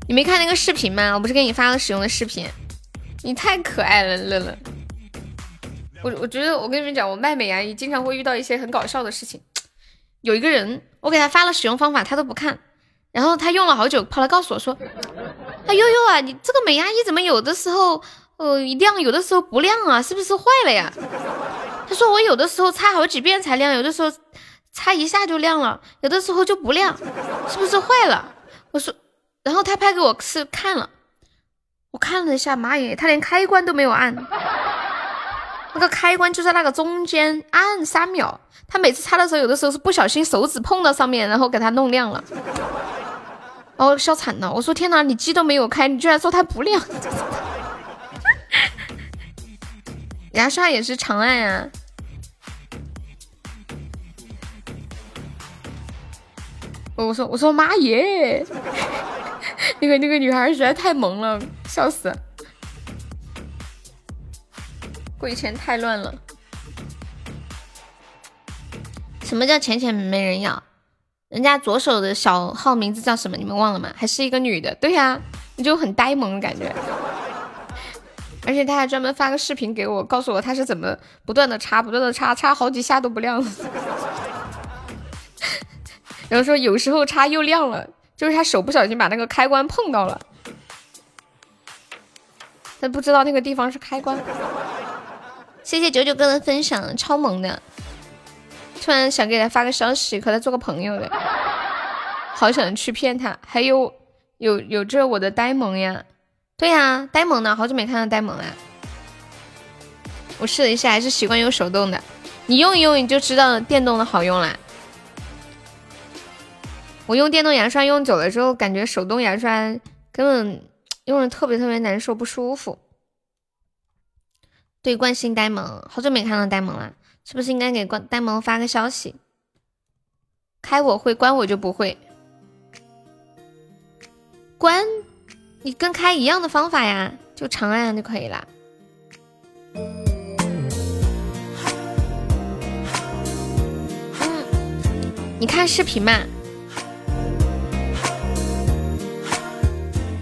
你没看那个视频吗？我不是给你发了使用的视频，你太可爱了，乐乐。我我觉得我跟你们讲，我卖美牙仪经常会遇到一些很搞笑的事情。有一个人，我给他发了使用方法，他都不看，然后他用了好久，跑来告诉我说：“啊，悠悠啊，你这个美牙仪怎么有的时候呃亮，有的时候不亮啊？是不是坏了呀？”他说：“我有的时候擦好几遍才亮，有的时候擦一下就亮了，有的时候就不亮，是不是坏了？”我说，然后他拍给我是看了，我看了一下，妈耶，他连开关都没有按。那个开关就在那个中间，按三秒。他每次擦的时候，有的时候是不小心手指碰到上面，然后给他弄亮了。哦，笑惨了！我说天哪，你机都没有开，你居然说它不亮。牙刷也是长按啊。我说我说妈耶，那个那个女孩实在太萌了，笑死。鬼钱太乱了。什么叫钱钱没人要？人家左手的小号名字叫什么？你们忘了吗？还是一个女的。对呀、啊，你就很呆萌的感觉。而且他还专门发个视频给我，告诉我他是怎么不断的插，不断的插，插好几下都不亮了。然后说有时候插又亮了，就是他手不小心把那个开关碰到了，他不知道那个地方是开关。谢谢九九哥的分享，超萌的。突然想给他发个消息，和他做个朋友的，好想去骗他。还有有有这我的呆萌呀。对呀、啊，呆萌呢？好久没看到呆萌了。我试了一下，还是习惯用手动的。你用一用，你就知道电动的好用啦。我用电动牙刷用久了之后，感觉手动牙刷根本用着特别特别难受，不舒服。对，惯性呆萌，好久没看到呆萌了，是不是应该给呆萌发个消息？开我会，关我就不会。关。你跟开一样的方法呀，就长按就可以了。嗯，你看视频嘛，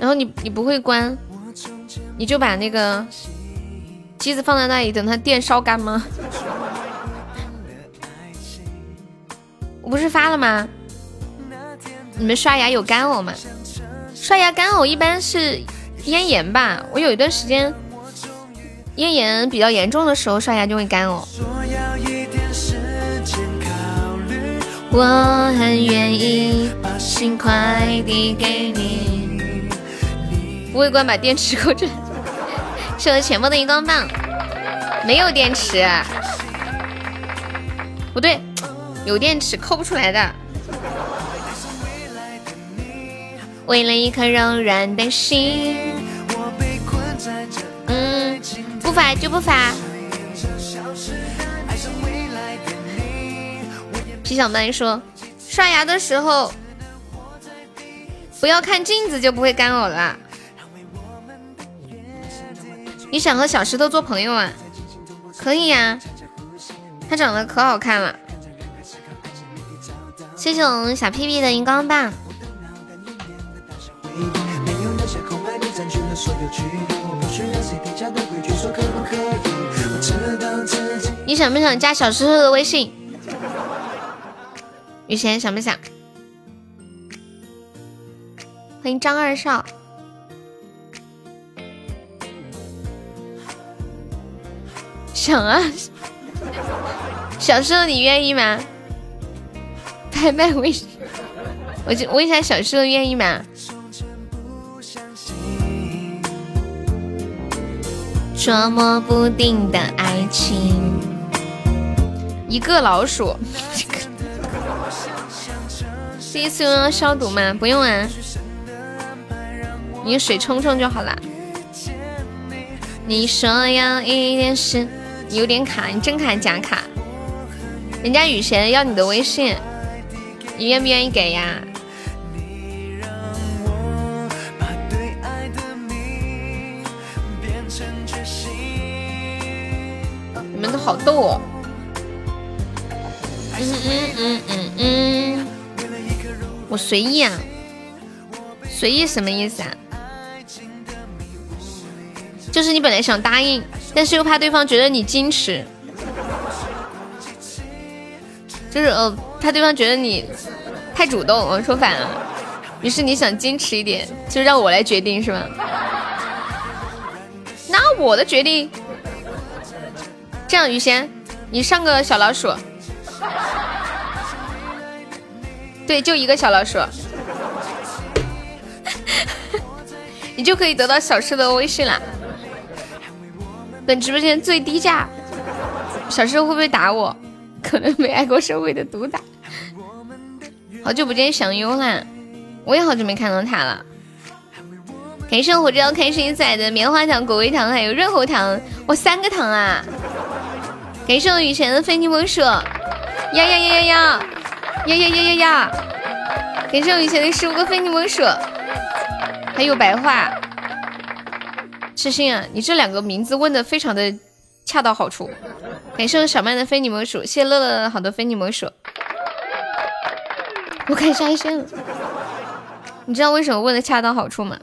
然后你你不会关，你就把那个机子放在那里，等它电烧干吗？我不是发了吗？你们刷牙有干呕吗？刷牙干呕一般是咽炎吧，我有一段时间咽炎比较严重的时候，刷牙就会干呕。我很愿意把心快递给你，不会关把电池扣着。是我前锋的荧光棒，没有电池、啊，不对，有电池扣不出来的。为了一颗柔软的心，嗯，不发就不发。皮小曼说，刷牙的时候不要看镜子就不会干呕了。你想和小石头做朋友啊？可以呀、啊，他长得可好看了。谢谢我们小屁屁的荧光棒。你想不想加小石头的微信？雨贤想不想？欢迎张二少。想啊，小石头你愿意吗？拍卖微信，我就问一下小石头愿意吗？捉摸不定的爱情，一个老鼠。第一次用要消毒吗？不用啊，你用水冲冲就好了。你说要一点事，你有点卡，你真卡假卡？人家雨贤要你的微信，你愿不愿意给呀？你们都好逗哦！嗯嗯嗯嗯嗯，我随意啊，随意什么意思啊？就是你本来想答应，但是又怕对方觉得你矜持，就是呃，怕对方觉得你太主动，我说反了，于是你想矜持一点，就让我来决定是吗？那我的决定。这样，于贤，你上个小老鼠，对，就一个小老鼠，你就可以得到小石的微信啦。本直播间最低价，小石会不会打我？可能没挨过社会的毒打。好久不见，想优啦，我也好久没看到他了。感谢火椒开心仔的棉花糖、果味糖还有润喉糖，我三个糖啊！感谢雨前的非你莫属，呀呀呀呀呀呀呀呀呀呀！感谢雨前的十五个非你莫属，还有白话。痴心啊，你这两个名字问的非常的恰到好处。感谢小麦的非你莫属，谢乐乐好多非你莫属。我开沙县了，你知道为什么问的恰到好处吗？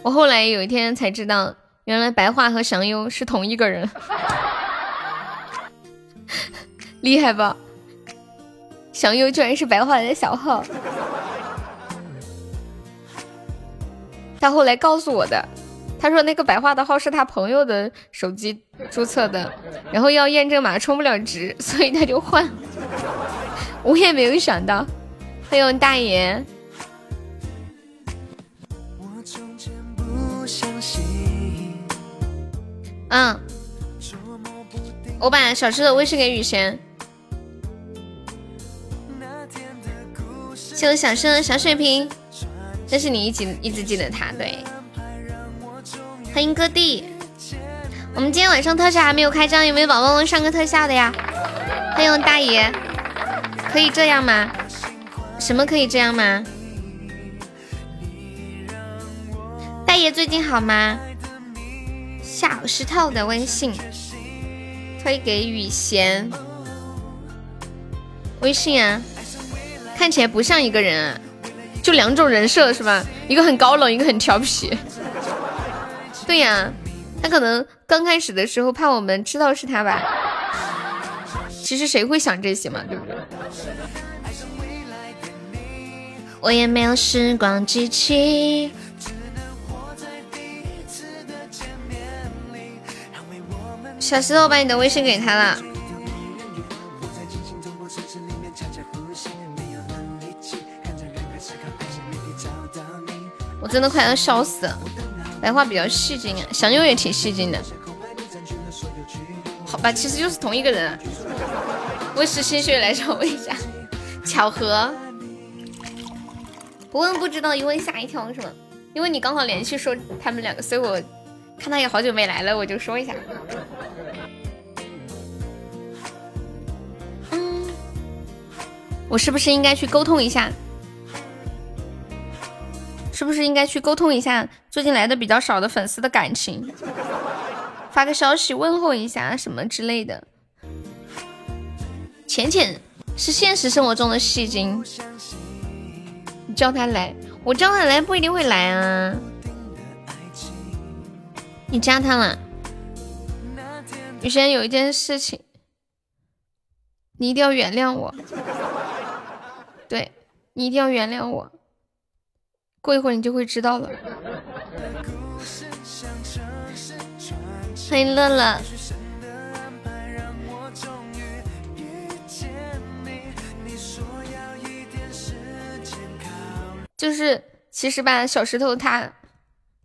我后来有一天才知道，原来白话和祥优是同一个人，厉害吧？祥优居然是白话的小号，他后来告诉我的。他说那个白话的号是他朋友的手机注册的，然后要验证码充不了值，所以他就换。我也没有想到。欢迎大爷。嗯，我把小吃的微信给雨贤。谢我小生小水瓶，但是你一直一直记得他，对。欢迎各地，我们今天晚上特效还没有开张，有没有宝宝们上个特效的呀？欢迎大爷，可以这样吗？什么可以这样吗？大爷最近好吗？小石头的微信推给雨贤，微信啊，看起来不像一个人啊，就两种人设是吧？一个很高冷，一个很调皮。对呀，他可能刚开始的时候怕我们知道是他吧。其实谁会想这些嘛，对不对？我也没有时光机器。小石头，我把你的微信给他了。我真的快要笑死了。白话比较戏精啊，祥佑也挺戏精的。好吧，其实就是同一个人啊。为什心血来潮一下，巧合。不问不知道，一问吓一跳是吗？因为你刚好连续说他们两个，所以我看他也好久没来了，我就说一下。嗯，我是不是应该去沟通一下？是不是应该去沟通一下最近来的比较少的粉丝的感情，发个消息问候一下什么之类的。浅浅是现实生活中的戏精，你叫他来，我叫他来不一定会来啊。你加他了？雨轩有一件事情，你一定要原谅我，对你一定要原谅我。过一会儿你就会知道了。欢迎乐乐。就是其实吧，小石头他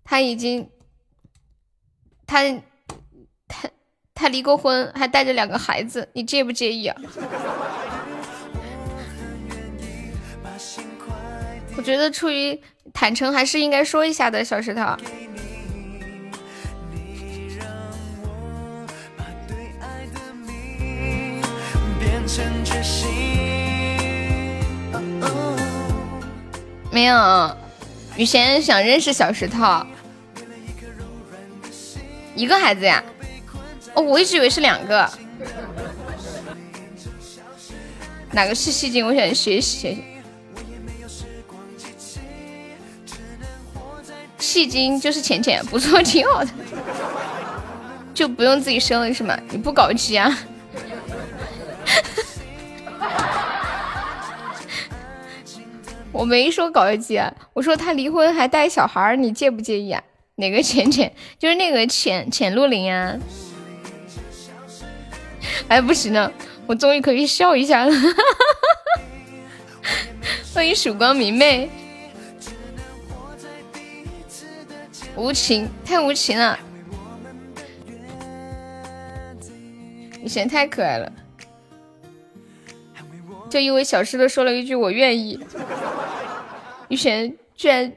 他已经他他他离过婚，还带着两个孩子，你介不介意啊？我觉得出于坦诚还是应该说一下的，小石头。没有，雨贤想认识小石头，一个孩子呀？哦，我一直以为是两个。哪个是戏精？我想学习学习。戏精就是浅浅，不错，挺好的，就不用自己生了是吗？你不搞基啊？我没说搞基啊，我说他离婚还带小孩，你介不介意啊？哪个浅浅？就是那个浅浅露林啊。哎，不行了，我终于可以笑一下了。欢迎曙光明媚。无情，太无情了！以前太可爱了，就因为小石头说了一句"我愿意"，以前居然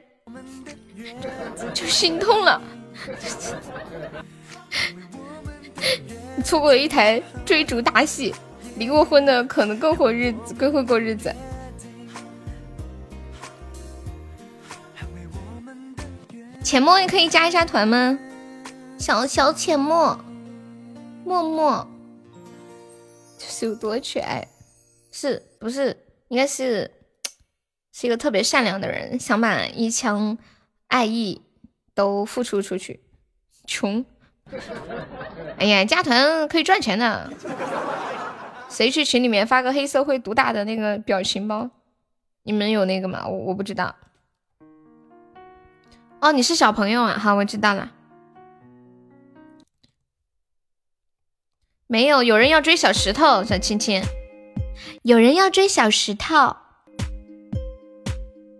就, 就心痛了。你错过了一台追逐大戏，离过婚的可能更过日子，更会过日子。浅墨，你可以加一下团吗？小小浅墨，默默，这是有多缺爱？是不是应该是是一个特别善良的人，想把一腔爱意都付出出去。穷，哎呀，加团可以赚钱的。谁去群里面发个黑社会毒打的那个表情包？你们有那个吗？我我不知道。哦，你是小朋友啊？好，我知道了。没有，有人要追小石头，小亲亲。有人要追小石头，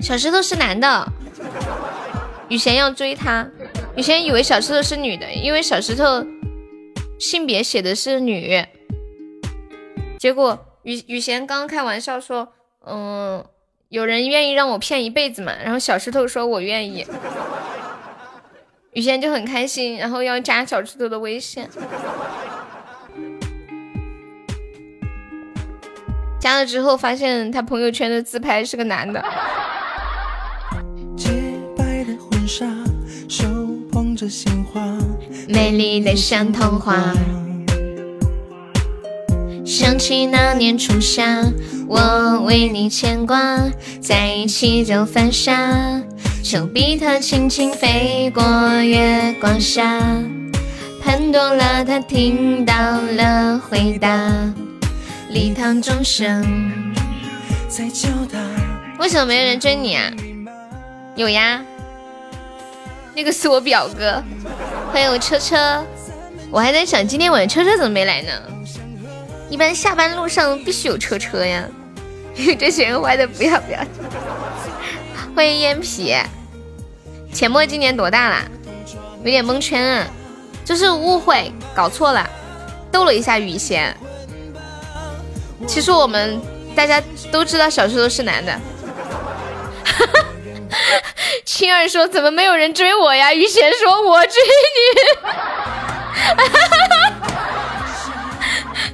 小石头是男的。雨贤要追他，雨贤以为小石头是女的，因为小石头性别写的是女。结果雨雨贤刚开玩笑说，嗯、呃，有人愿意让我骗一辈子嘛？然后小石头说我愿意，雨贤就很开心，然后要加小石头的微信。加了之后发现他朋友圈的自拍是个男的。洁白的婚纱，手捧着鲜花，美丽的像童话。想起那年初夏，我为你牵挂，在一起就犯傻，手比他轻轻飞过月光下，判断了他听到了回答，礼堂钟声在叫他。为什么没人追你啊？有呀，那个是我表哥。欢迎我车车，我还在想今天晚上车车怎么没来呢？一般下班路上必须有车车呀。这些人歪的不要不要。欢迎烟皮，浅墨今年多大啦？有点蒙圈啊，就是误会搞错了，逗了一下雨贤。其实我们大家都知道小石头是男的。青儿说怎么没有人追我呀？于贤说我追你。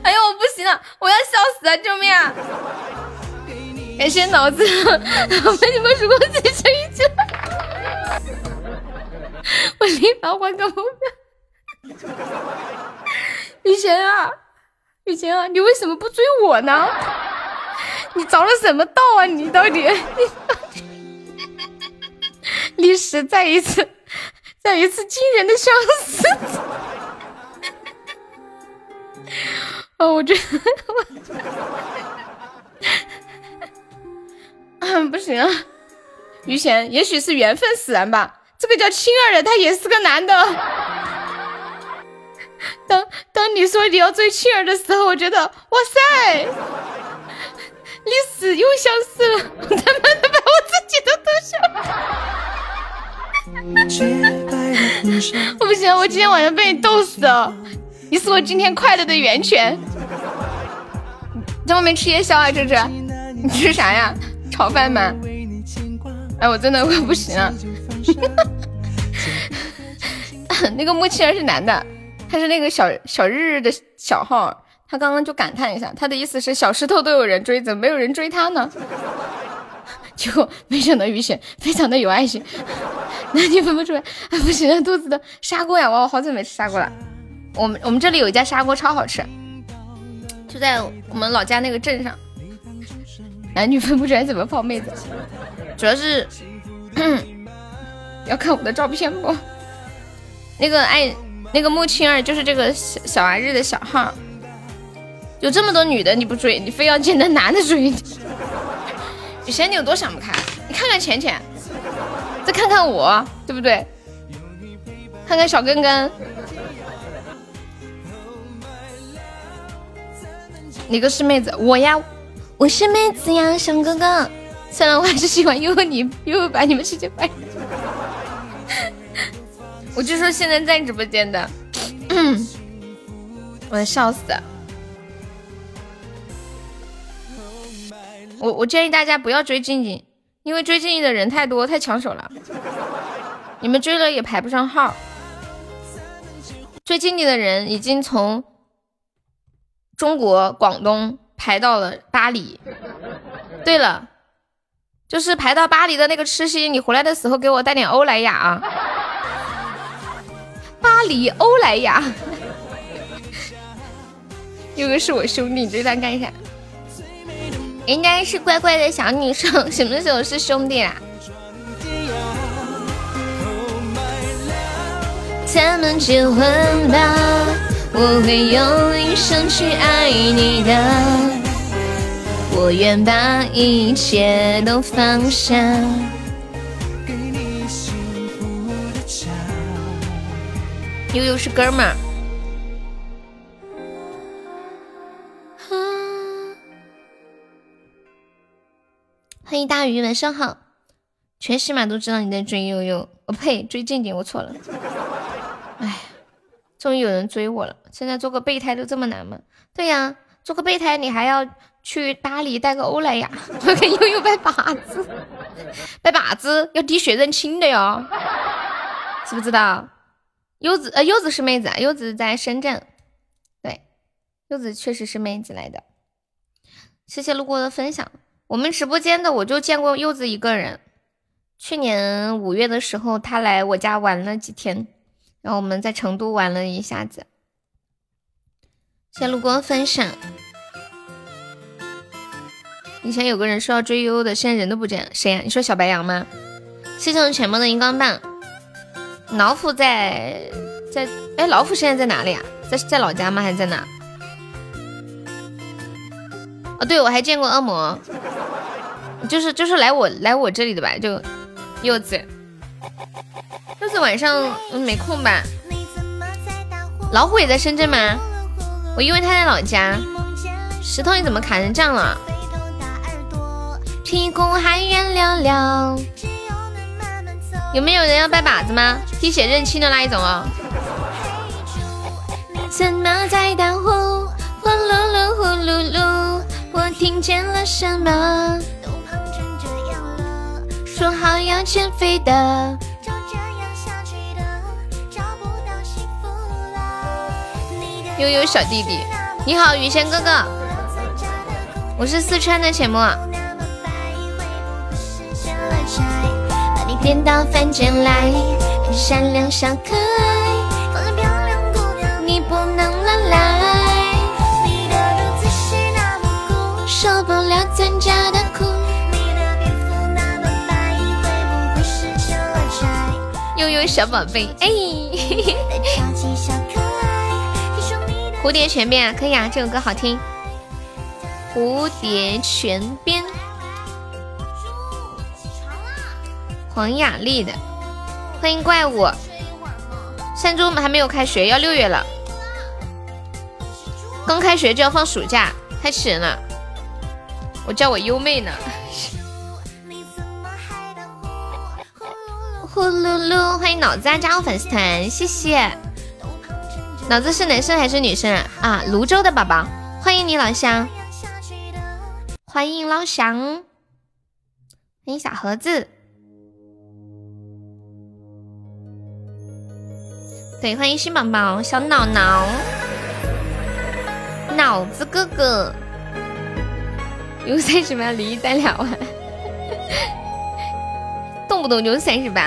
哎呦我不行了，我要笑死了，救命啊！感谢脑子，我被你们曙光击中一击。我立马换个目标。于贤啊！雨晴啊，你为什么不追我呢？你着了什么道啊？你到底，你到底，历史再一次，再一次惊人的相似。哦，我觉得我，不行啊，于贤，也许是缘分使然吧。这个叫青儿的，他也是个男的。当当你说你要追青儿的时候，我觉得哇塞，历史又相似了，我他妈的把我自己的头像。我不行，我今天晚上被你逗死了，你是我今天快乐的源泉。在外面吃夜宵啊，这是？你吃啥呀？炒饭吗？哎，我真的快不行了。那个木青儿是男的。他是那个小小日日的小号，他刚刚就感叹一下，他的意思是小石头都有人追，怎么没有人追他呢？结果没想到雨雪非常的有爱心，男女分不出来，哎、不行了，肚子的砂锅呀，哇，我好久没吃砂锅了。我们我们这里有一家砂锅超好吃，就在我们老家那个镇上。男女分不出来怎么泡妹子？主要是要看我的照片不？那个爱。那个木青儿就是这个小小娃日的小号，有这么多女的你不追，你非要见那男的追你，以前你有多想不开？你看看浅浅，再看看我，对不对？看看小根根，哪个是妹子？我呀，我是妹子呀，小哥哥。虽然我还是喜欢悠悠你，悠悠把你们世界掰。我就说现在在直播间的，嗯、我笑死了。我我建议大家不要追静静，因为追静静的人太多，太抢手了。你们追了也排不上号。追静静的人已经从中国广东排到了巴黎。对了，就是排到巴黎的那个痴心，你回来的时候给我带点欧莱雅啊。巴黎欧莱雅有个是我兄弟，这段看一下，人家是乖乖的小女生，什么时候是兄弟啦？咱们结婚吧，我会用一生去爱你的，我愿把一切都放下。悠悠是哥们儿，欢迎大鱼，晚上好！全喜马都知道你在追悠悠，我呸，追静静，我错了。哎，终于有人追我了！现在做个备胎都这么难吗？对呀，做个备胎你还要去巴黎带个欧莱雅，我给悠悠拜把子，拜把子要滴血认亲的哟，知不知道？柚子呃，柚子是妹子啊，柚子在深圳，对，柚子确实是妹子来的。谢谢路过的分享，我们直播间的我就见过柚子一个人。去年五月的时候，她来我家玩了几天，然后我们在成都玩了一下子。谢谢路过的分享。以前有个人说要追悠悠的，现在人都不见，谁呀、啊？你说小白羊吗？谢谢我们全部的荧光棒。老虎在在哎，老虎现在在哪里啊？在在老家吗？还在哪？哦，对，我还见过恶魔，就是就是来我来我这里的吧，就柚子，柚子晚上、嗯、没空吧？老虎也在深圳吗？我因为他在老家。石头你怎么砍成这样了？天空还远寥寥。有没有人要拜把子吗？滴血认亲的那一种哦。怎么在打呼？呼噜噜呼噜噜，我听见了什么？都胖成这样了，说好要减肥的，就这样下去的，找不到幸福了。悠悠小弟弟，你好，雨仙哥哥，我是四川的浅墨。颠倒翻卷来，很善良小可爱，漂亮姑娘你不能乱来。你的日子是那么苦，受不了咱家的苦。你的皮肤那么白，会不会是旧了债？悠悠小宝贝，哎，超级小可爱。蝴蝶泉边啊，可以啊，这首歌好听。蝴蝶泉边。黄雅丽的，欢迎怪物。山猪还没有开学，要六月了。刚开学就要放暑假，太气人了。我叫我优妹呢。呼噜噜，欢迎脑子啊，加入粉丝团，谢谢。脑子是男生还是女生啊？啊，泸州的宝宝，欢迎你老乡，欢迎老乡，欢迎小盒子。对，欢迎新宝宝小脑脑，脑子哥哥。有三十八离一单聊啊，动不动就三十八。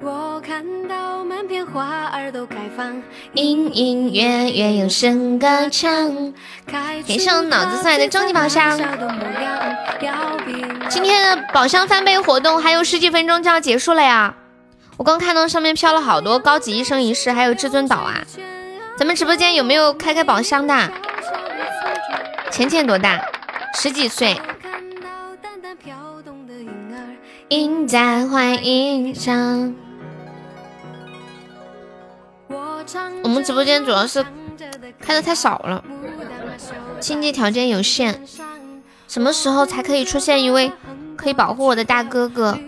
我看到满片花儿都开放，隐隐约约有声歌唱。感谢我脑子送来的终极宝箱。今天的宝箱翻倍活动还有十几分钟就要结束了呀！我刚看到上面飘了好多高级一生一世，还有至尊岛啊！咱们直播间有没有开开宝箱的？浅浅多大？十几岁。印在怀印上。我们直播间主要是开的太少了，经济条件有限。什么时候才可以出现一位可以保护我的大哥哥？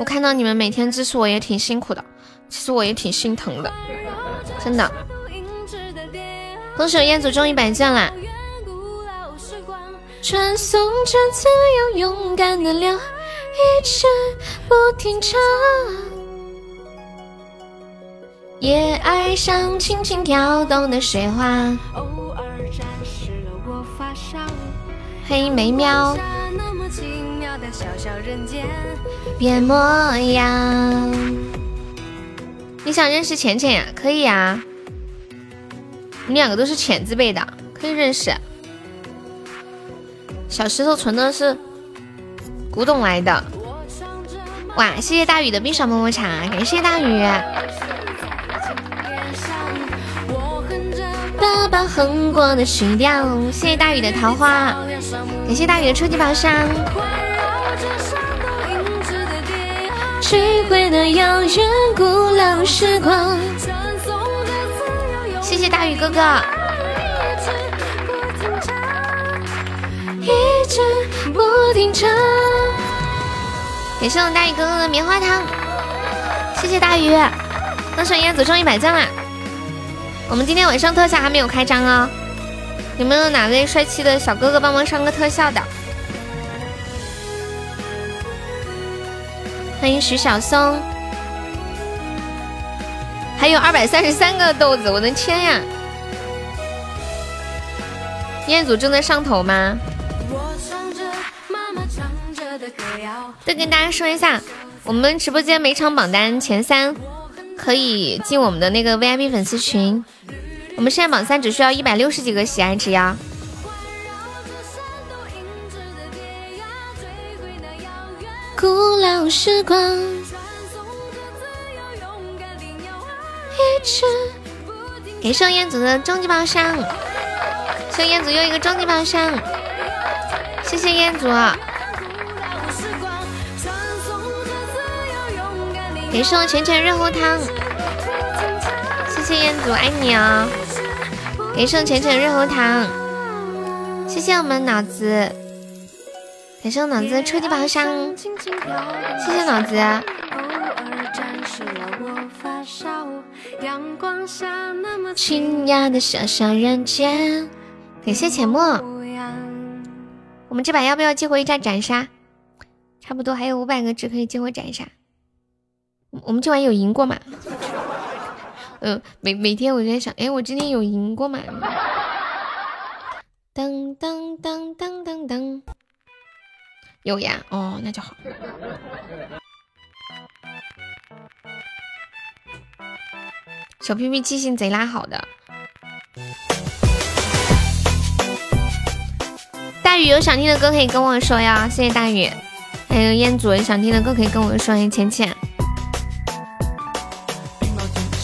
我看到你们每天支持我也挺辛苦的，其实我也挺心疼的，真的。恭喜我彦祖中一百赞啦！传送着自由勇敢的量，一直不停唱。叶儿上轻轻跳动的水花，偶尔沾湿了我发梢。欢迎梅喵。变模样，你想认识浅浅呀？可以啊，你两个都是浅字辈的，可以认识。小石头存的是古董来的。哇，谢谢大宇的冰爽么么茶，感谢大宇。爸爸横过的水调，谢谢大宇的桃花，感谢大宇的初级宝箱。去回的遥远古老时光，谢谢大宇哥哥。一直不停唱，感谢我大宇哥哥的棉花糖，谢谢大宇。那首燕子中一百赞啦。我们今天晚上特效还没有开张哦，有没有哪位帅气的小哥哥帮忙上个特效的？欢迎徐小松，还有二百三十三个豆子，我的天呀！彦祖正在上头吗？再跟大家说一下，我们直播间每场榜单前三可以进我们的那个 V I P 粉丝群。我们现在榜三只需要一百六十几个喜爱值呀。古老时光，一直给上燕祖的终极宝箱，送燕祖又一个终极宝箱，谢谢燕祖。给送浅浅热乎汤，谢谢彦祖，爱你哦！给送浅浅热乎糖，谢谢我们脑子，给送脑子初级宝箱，谢谢脑子。惊讶的小小人间，感谢浅墨。我们这把要不要激活一下斩杀？差不多还有五百个值可以激活斩杀。我们今晚有赢过吗？嗯，每每天我在想，哎，我今天有赢过吗？当当当当当当，有呀，哦，那就好。小屁屁记性贼拉好的。大宇有想听的歌可以跟我说呀，谢谢大宇。还有彦祖有想听的歌可以跟我说，哎，浅浅。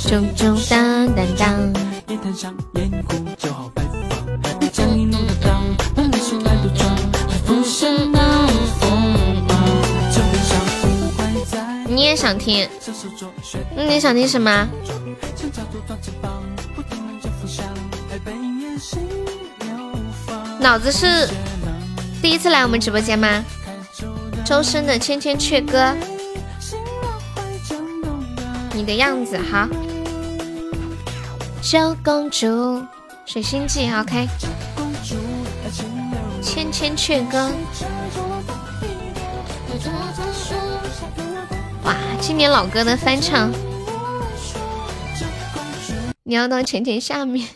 中中当当当，夜摊上盐湖就好拜访，别将你弄得脏，把你说来都装，还不是那风暴。就别想，你也想听？那你想听什么？脑子是第一次来我们直播间吗？周深的《千千阙歌》，你的样子好。小公主，水星记 ，OK。千千阙歌，哇，今年老歌的翻唱。你要到浅浅下面。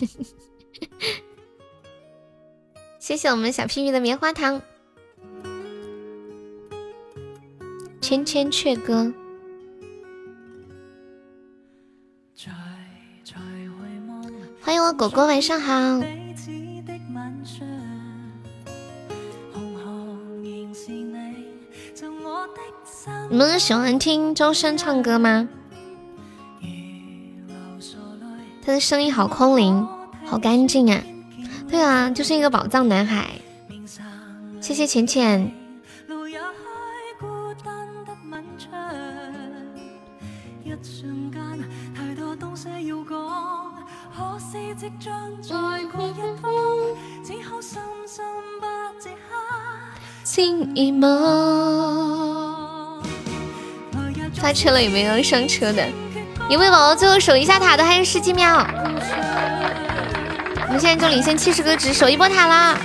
谢谢我们小屁屁的棉花糖。千千阙歌。欢迎我狗狗，晚上好。你们喜欢听周深唱歌吗？他的声音好空灵，好干净啊！对啊，就是一个宝藏男孩。谢谢浅浅。发车了，有没有上车的？有没有宝宝最后守一下塔的？还有十几秒，我们现在就领先七十个值，守一波塔啦！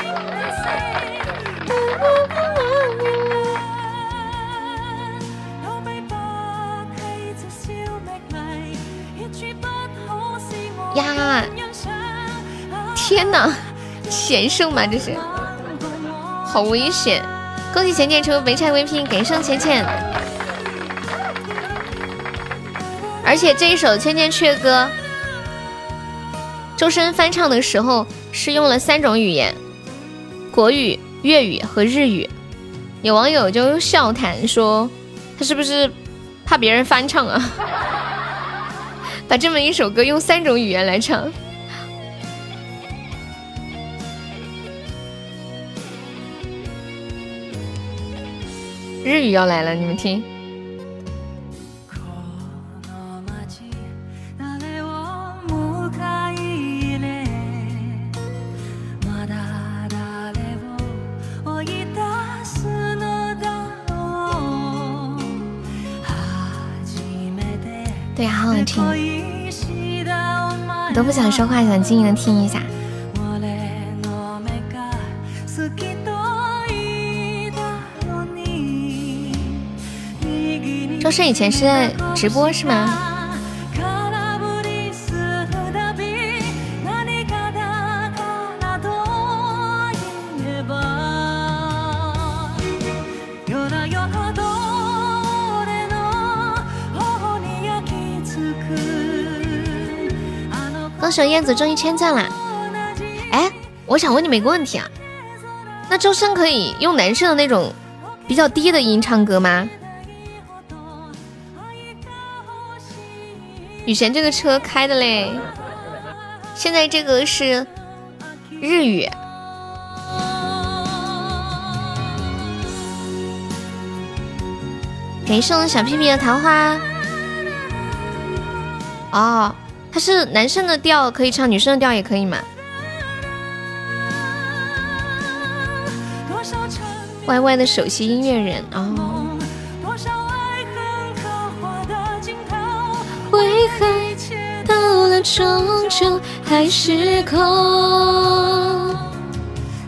呀，天哪，险胜吧这是！好危险！恭喜浅浅成为北产 V P， 给上浅浅。而且这一首《千千阙歌》，周深翻唱的时候是用了三种语言：国语、粤语和日语。有网友就笑谈说，他是不是怕别人翻唱啊？把这么一首歌用三种语言来唱。日语要来了，你们听。对啊，好好听。我都不想说话，想静静的听一下。周深以前是在直播是吗？恭喜燕子中一千赞啦！哎，我想问你们一个问题啊，那周深可以用男生的那种比较低的音唱歌吗？雨贤这个车开的嘞，现在这个是日语。给送小屁屁的桃花。哦，它是男生的调可以唱，女生的调也可以嘛？歪歪的首席音乐人哦。为何到了终究还是空？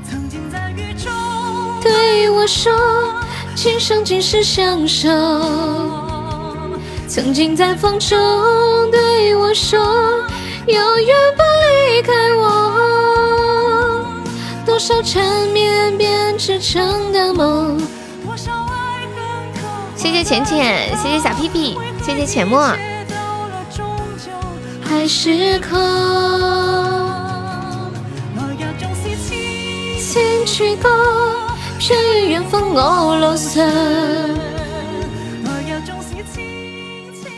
曾经在雨中对我说，今生今世相守。曾经在风中对我说，永远不离开我。多少缠绵编织成的梦，多少爱恨刻骨。谢谢浅浅，谢谢小屁屁，谢谢浅墨。还是空，我有種事千阙歌，飄於遠方我路上。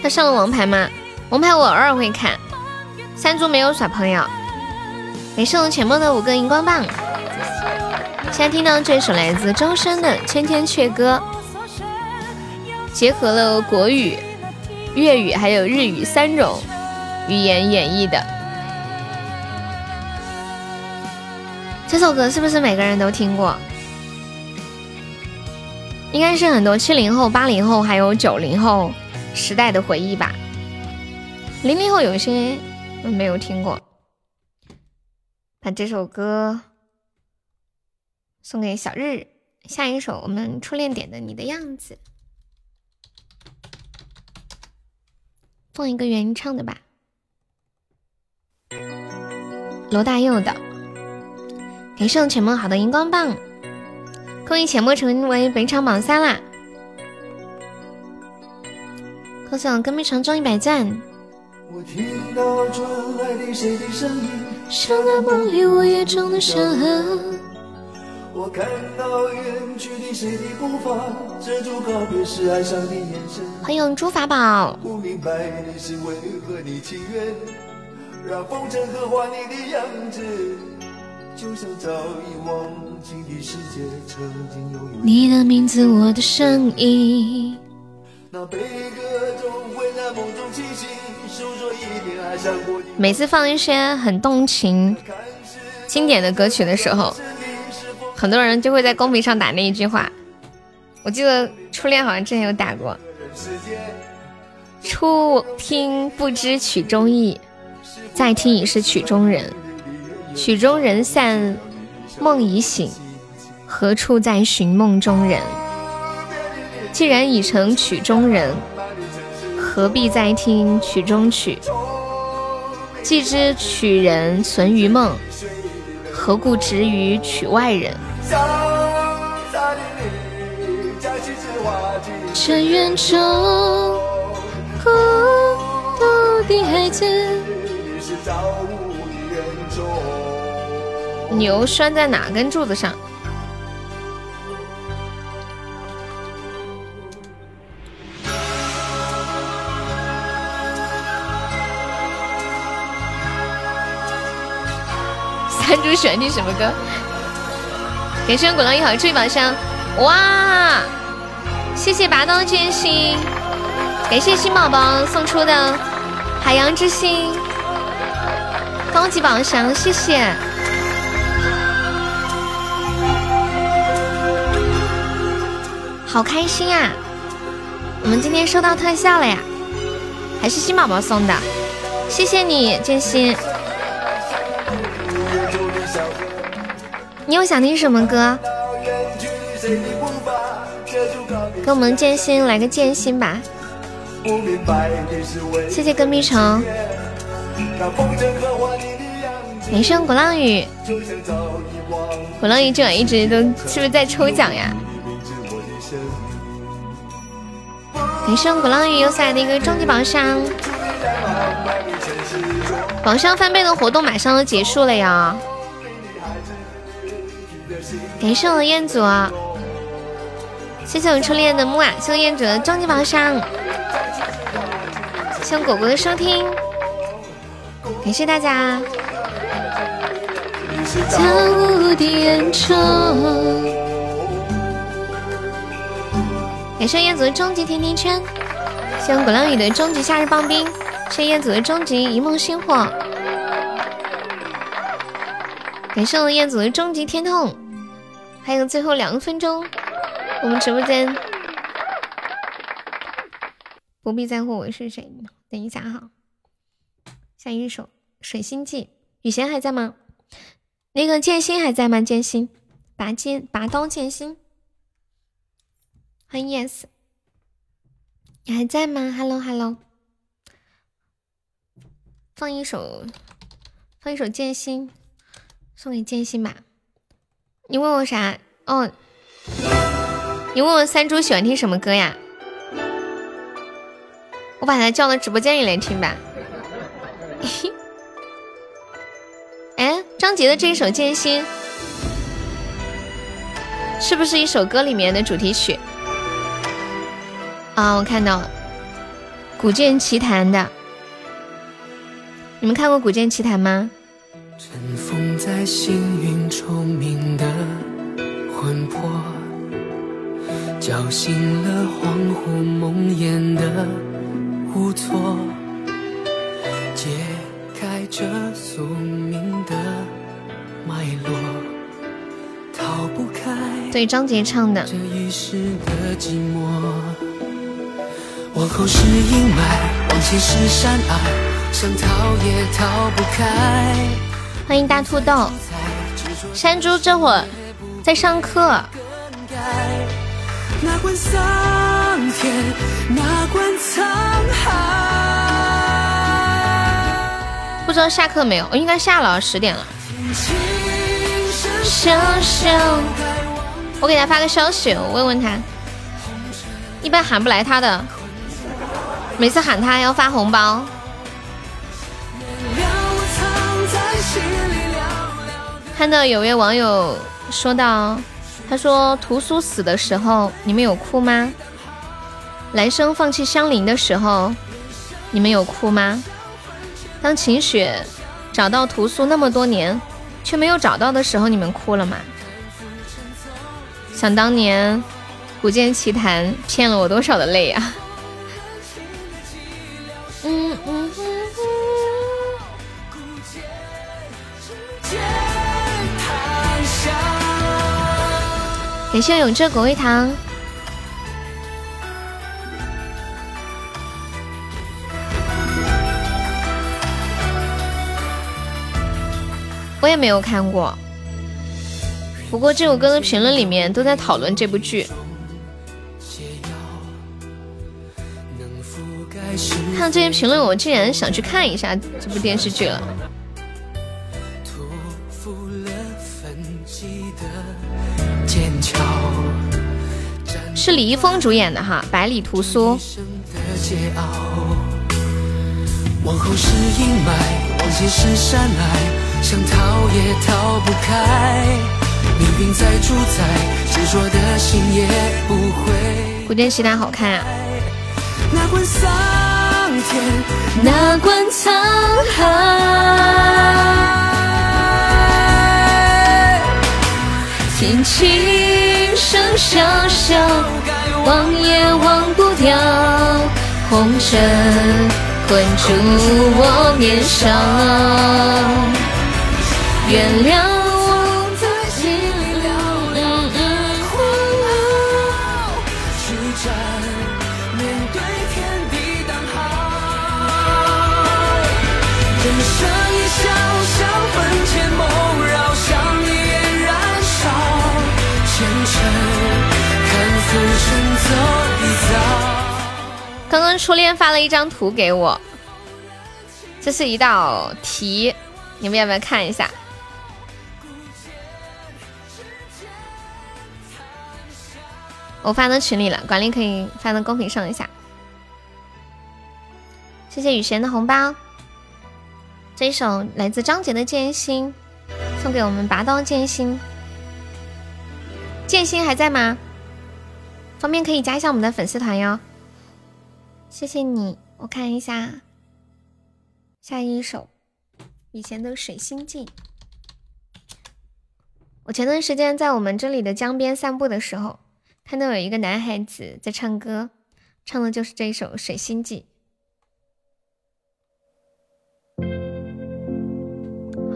他上了王牌吗？王牌我偶尔会看，三猪没有耍朋友。没事，我浅墨的五个荧光棒。现在听到这首来自周深的《千千阙歌》，结合了国语、粤语还有日语三种语言演绎的这首歌，是不是每个人都听过？应该是很多七零后、八零后还有九零后时代的回忆吧。零零后有些没有听过。把这首歌送给小日。下一首我们初恋点的《你的样子》，放一个原唱的吧。罗大佑的，给上浅墨好的荧光棒，恭喜浅墨成为本场榜三啦！恭喜我跟妹成中一百赞。我听到传来的谁的声音，像那梦里午夜中的小河。我看到远去的谁的步伐，遮住告别时哀伤的眼神。欢迎朱法宝。不明白你是为何你情愿。让风筝刻画你的样子，就像早已忘情的世界，曾经有你的名字，我的声音。那悲歌总会在梦中清醒，诉说一点爱上过你。每次放一些很动情、经典的歌曲的时候，很多人就会在公屏上打那一句话。我记得初恋好像之前有打过，初听不知曲中意。再听已是曲中人，曲中人散，梦已醒，何处再寻梦中人？既然已成曲中人，何必再听曲中曲？既知曲人存于梦，何故执于曲外人？尘缘中孤独的孩子。牛拴在哪根柱子上？三猪喜欢听什么歌？感谢滚浪一号追宝箱，哇！谢谢拔刀剑心，感谢新宝宝送出的海洋之心高级宝箱，谢谢。好开心啊！我们今天收到特效了呀，还是新宝宝送的，谢谢你，剑心。你又想听什么歌？给我们剑心来个剑心吧。谢谢跟屁虫，没声鼓浪屿，鼓浪屿这晚一直都是不是在抽奖呀？没声鼓浪屿又下了一个终极宝箱，宝箱翻倍的活动马上都结束了呀！感谢我彦祖，谢谢我初恋的木啊，谢谢彦祖的终极宝箱，谢谢果果的收听，感谢大家。感谢彦祖的终极甜甜圈，谢谢果浪屿的终极夏日棒冰。谢彦祖的终极一梦星火，感谢我彦祖的终极天痛，还有最后两分钟，我们直播间不必在乎我是谁。等一下哈，下一首《水星记》，雨贤还在吗？那个剑心还在吗？剑心，拔剑拔刀剑心，欢迎 yes， 你还在吗 ？Hello Hello。放一首，放一首剑心，送给剑心吧。你问我啥？哦，你问我三猪喜欢听什么歌呀？我把他叫到直播间里来听吧。哎，张杰的这一首《剑心》是不是一首歌里面的主题曲？啊、哦，我看到了，《古剑奇谭》的。你们看过《古剑奇谭》吗？尘封在星云虫鸣的魂魄，叫醒了恍惚梦魇的无措，解开这宿命的脉络，逃不开。对，张杰唱的。这一世的寂寞，往后是阴霾，往前是山隘。想逃也逃不开。欢迎大兔豆，山猪这会儿在上课。哪管桑田，哪管沧海。不知道下课没有？我、哦、应该下了，十点了。小小我给他发个消息，我问问他。一般喊不来他的，每次喊他要发红包。看到有位网友说到，他说屠苏死的时候你们有哭吗？来生放弃香菱的时候你们有哭吗？当秦雪找到屠苏那么多年却没有找到的时候你们哭了吗？想当年古剑奇谭骗了我多少的泪啊。嗯嗯嗯感谢永志果味糖，我也没有看过，不过这首歌的评论里面都在讨论这部剧。看这些评论，我竟然想去看一下这部电视剧了。是李易峰主演的哈，《百里屠苏》。往后是阴霾，往前是山隘，想逃也逃不开。命运在主宰，执着的心也不会。古剑奇谭好看啊！哪管桑田，哪管沧海，听琴声萧萧，忘也忘不掉红尘。困住我年少，原谅我自己寥寥的狂傲，去战面对天地当好。人生一小小魂牵梦绕，想你也燃烧，前程看浮生走一遭。刚刚初恋发了一张图给我，这是一道题，你们要不要看一下？我发到群里了，管理可以发到公屏上一下。谢谢雨贤的红包，这一首来自张杰的《剑心》送给我们拔刀剑心。剑心还在吗？方便可以加一下我们的粉丝团哟。谢谢你，我看一下下一首以前的《水星记》。我前段时间在我们这里的江边散步的时候，看到有一个男孩子在唱歌，唱的就是这一首《水星记》，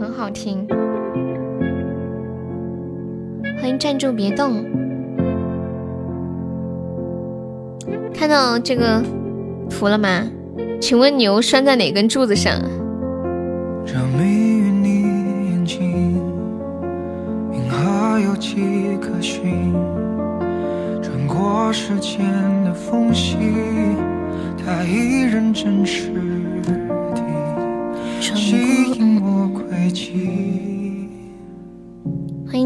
很好听。欢迎站住别动。看到这个服了吗？请问牛拴在哪根柱子上？欢迎念旧，欢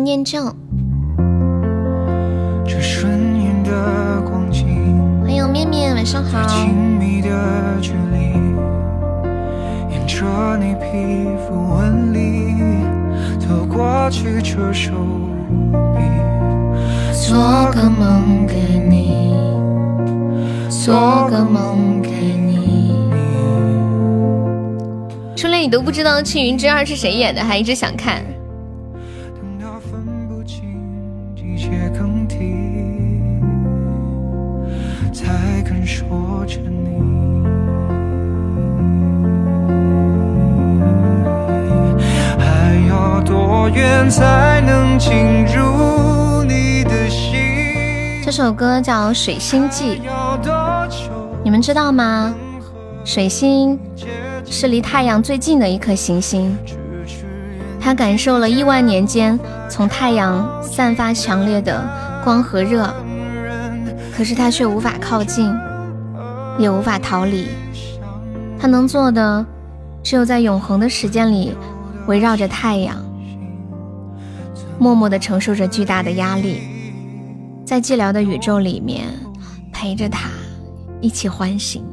迎面面，晚上好。的距离，沿着你皮肤纹理走过去，这手臂做个梦给你，做个梦给你。初恋你都不知道《青云之二》是谁演的，还一直想看。等到分不清季节更替，才肯说着你。多远才能进入你的心？这首歌叫《水星记》，你们知道吗？水星是离太阳最近的一颗行星，它感受了亿万年间从太阳散发强烈的光和热，可是它却无法靠近，也无法逃离。它能做的只有在永恒的时间里围绕着太阳，默默地承受着巨大的压力，在寂寥的宇宙里面陪着他一起欢醒。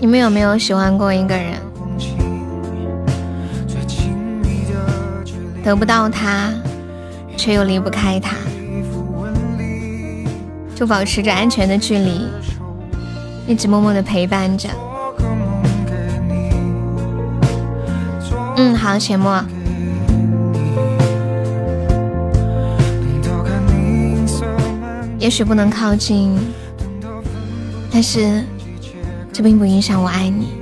你们有没有喜欢过一个人，得不到他却又离不开他，就保持着安全的距离，一直默默的陪伴着。嗯，好，浅墨。也许不能靠近，但是这并不影响我爱你。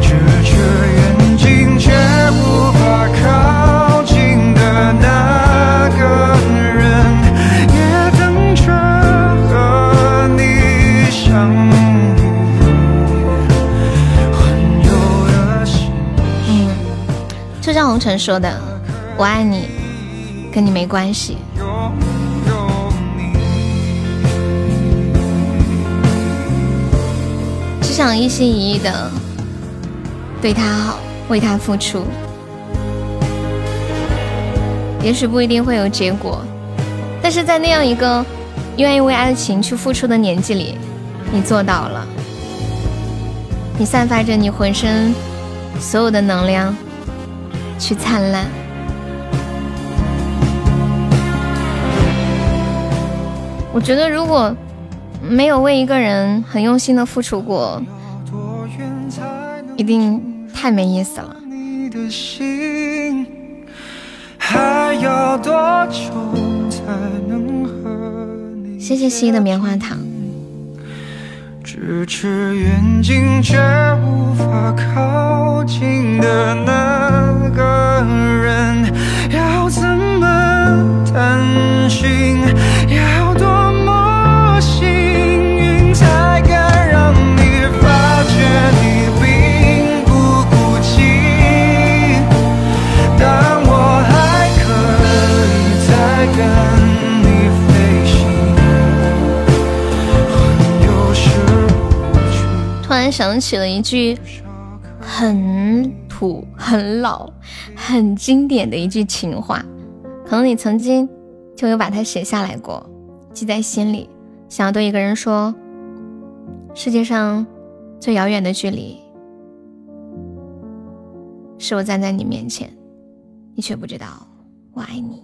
直至远近却无法靠近，晨说的，我爱你跟你没关系。只想一心一意的对他好，为他付出，也许不一定会有结果，但是在那样一个愿意为爱情去付出的年纪里，你做到了。你散发着你浑身所有的能量去灿烂。我觉得如果没有为一个人很用心的付出过，一定太没意思了。谢谢西的棉花糖。咫尺远近却无法靠近的那个人，要怎么担心，要多么幸运才敢让你发觉你并不孤寂，但我还可以再跟你飞行。有时突然想起了一句很土很老很经典的一句情话，可能你曾经就有把它写下来过，记在心里，想要对一个人说，世界上最遥远的距离是我站在你面前，你却不知道我爱你。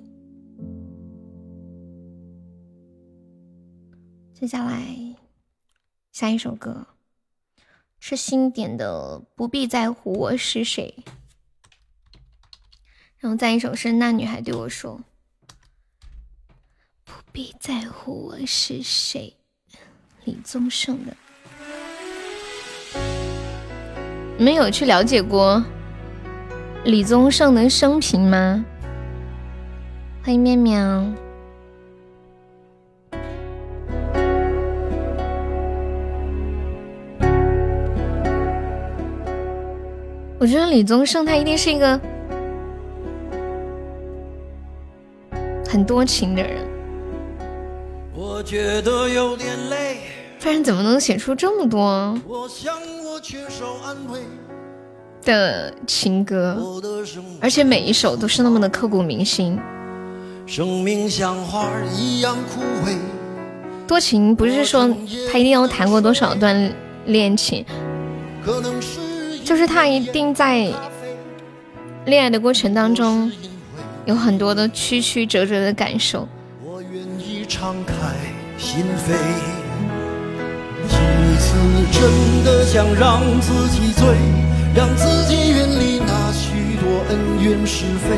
接下来下一首歌是新点的不必在乎我是谁，然后再一首是那女孩对我说，不必在乎我是谁，李宗盛的。你们有去了解过李宗盛的生平吗？欢迎面面。我觉得李宗盛他一定是一个很多情的人，我觉得有点累，不然怎么能写出这么多的情歌，而且每一首都是那么的刻骨铭心。生命像花一样枯萎，多情不是说他一定要谈过多少段恋情，可能是就是他一定在恋爱的过程当中有很多的曲曲折折的感受。我愿意敞开心扉，几次真的想让自己醉，让自己远离那许多恩怨是非，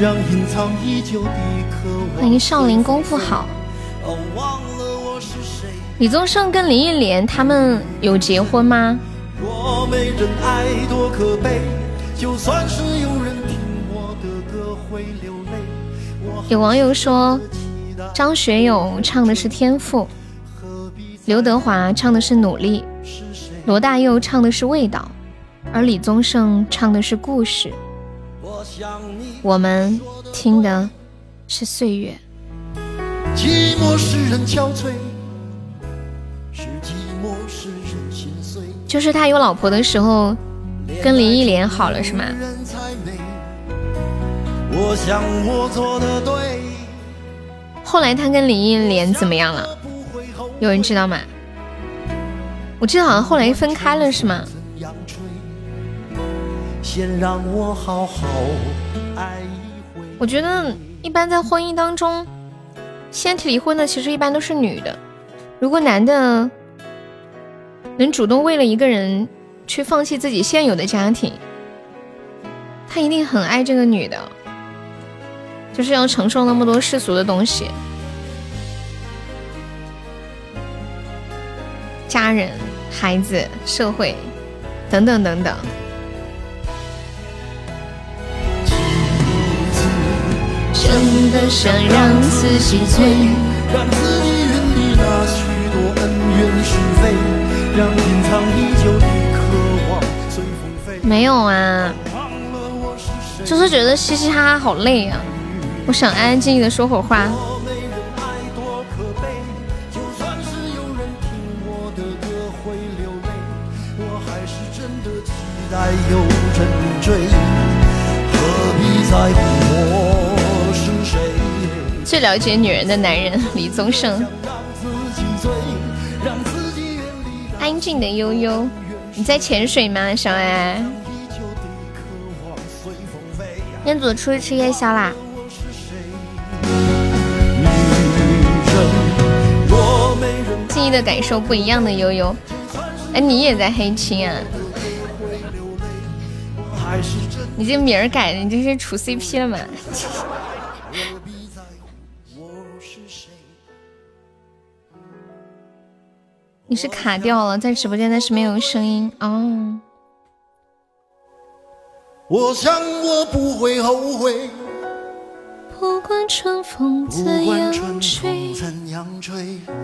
让隐藏已久的渴望。欢迎少林功夫好。哦，忘了我是谁。李宗盛跟林忆莲他们有结婚吗？若没人爱多可悲，就算是有人听我的歌会流泪。有网友说张学友唱的是天赋，刘德华唱的是努力，罗大佑唱的是味道，而李宗盛唱的是故事，我们听的是岁月。寂寞使人憔悴，是寂寞使人心碎。就是他有老婆的时候跟林忆莲好了是吗？后来他跟林忆莲怎么样了？有人知道吗？我记得好像后来分开了是吗？我觉得一般在婚姻当中先提离婚的其实一般都是女的，如果男的能主动为了一个人去放弃自己现有的家庭，他一定很爱这个女的，就是要承受那么多世俗的东西，家人、孩子、社会等等等等。真的想让自己醉，让自己远离那许多恩怨是非，让隐藏已久的渴望随风飞。没有啊，就是觉得嘻嘻哈哈好累啊，我想安安静静的说会儿话。最了解女人的男人，李宗盛。安静的悠悠，你在潜水吗？小安，彦祖出去吃夜宵啦。记忆的感受不一样的悠悠，哎，你也在黑青啊？你这名儿改的，你这是出 C P 了吗？你是卡掉了，在直播间但是没有声音哦。我想我不会后悔，不管春风怎样吹。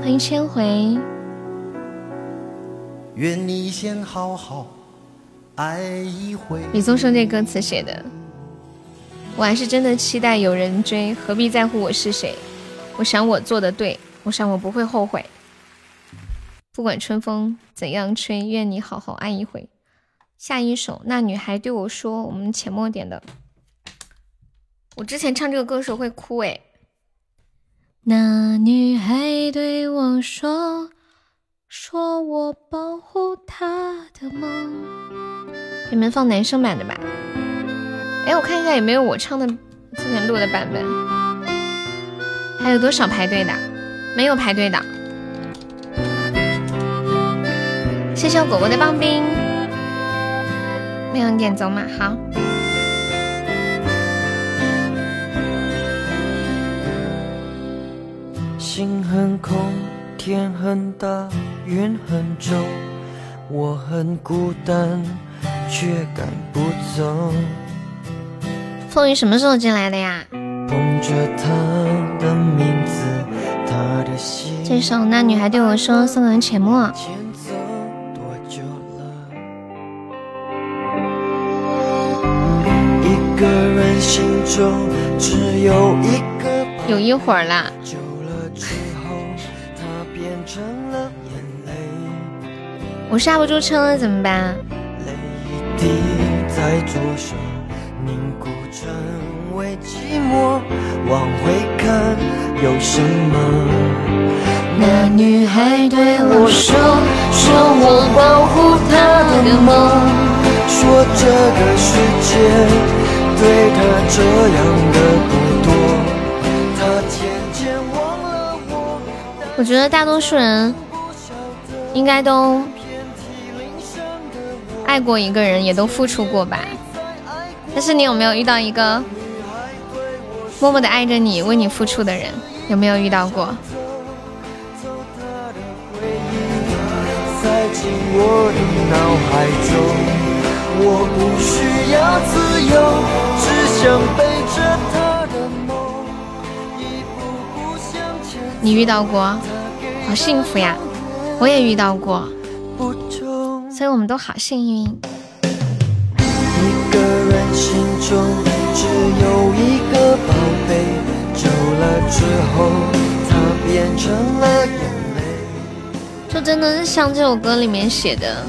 欢迎千回，愿你先好好爱一回。李宗盛这歌词写的，我还是真的期待有人追，何必在乎我是谁？我想我做的对，我想我不会后悔。不管春风怎样吹，愿你好好爱一回。下一首，那女孩对我说，我们浅墨点的。我之前唱这个歌手会哭哎。那女孩对我说，说我保护她的梦。给你们放男生版的吧。哎，我看一下有没有我唱的之前录的版本。还有多少排队的？没有排队的。谢谢我果果的棒冰，没有人点走嘛？好。心很空，天很大，云很重，我很孤单，却赶不走。风雨什么时候进来的呀？捧着他的名字，他的心。这首那女孩对我说，送给浅墨。有一会儿啦，我刹不住车了怎么办？那女孩对我说，说我保护她的梦，说这个世界对他这样的不多，他渐渐忘了我。我觉得大多数人应该都爱过一个人，也都付出过吧。但是你有没有遇到一个默默的爱着你、为你付出的人？有没有遇到过？塞进我的脑海中。我不需要自由，只想背着他的梦，一步步向前。你遇到过，好幸福呀！我也遇到过，所以我们都好幸运。一个人心中只有一个宝贝，久了之后，它变成了眼泪。就真的是像这首歌里面写的。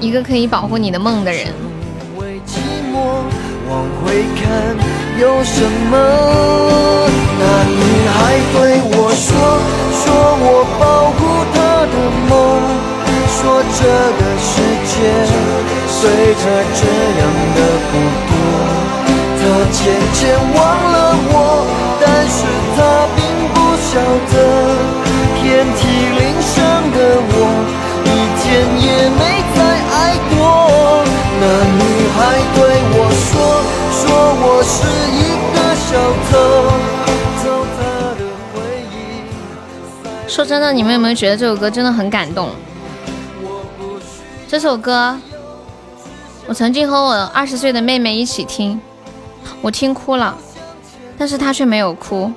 一个可以保护你的梦的人。那女孩对我说，说我是一个小偷，走她的回忆。说真的，你们有没有觉得这首歌真的很感动？这首歌我曾经和我二十岁的妹妹一起听，我听哭了，但是她却没有哭，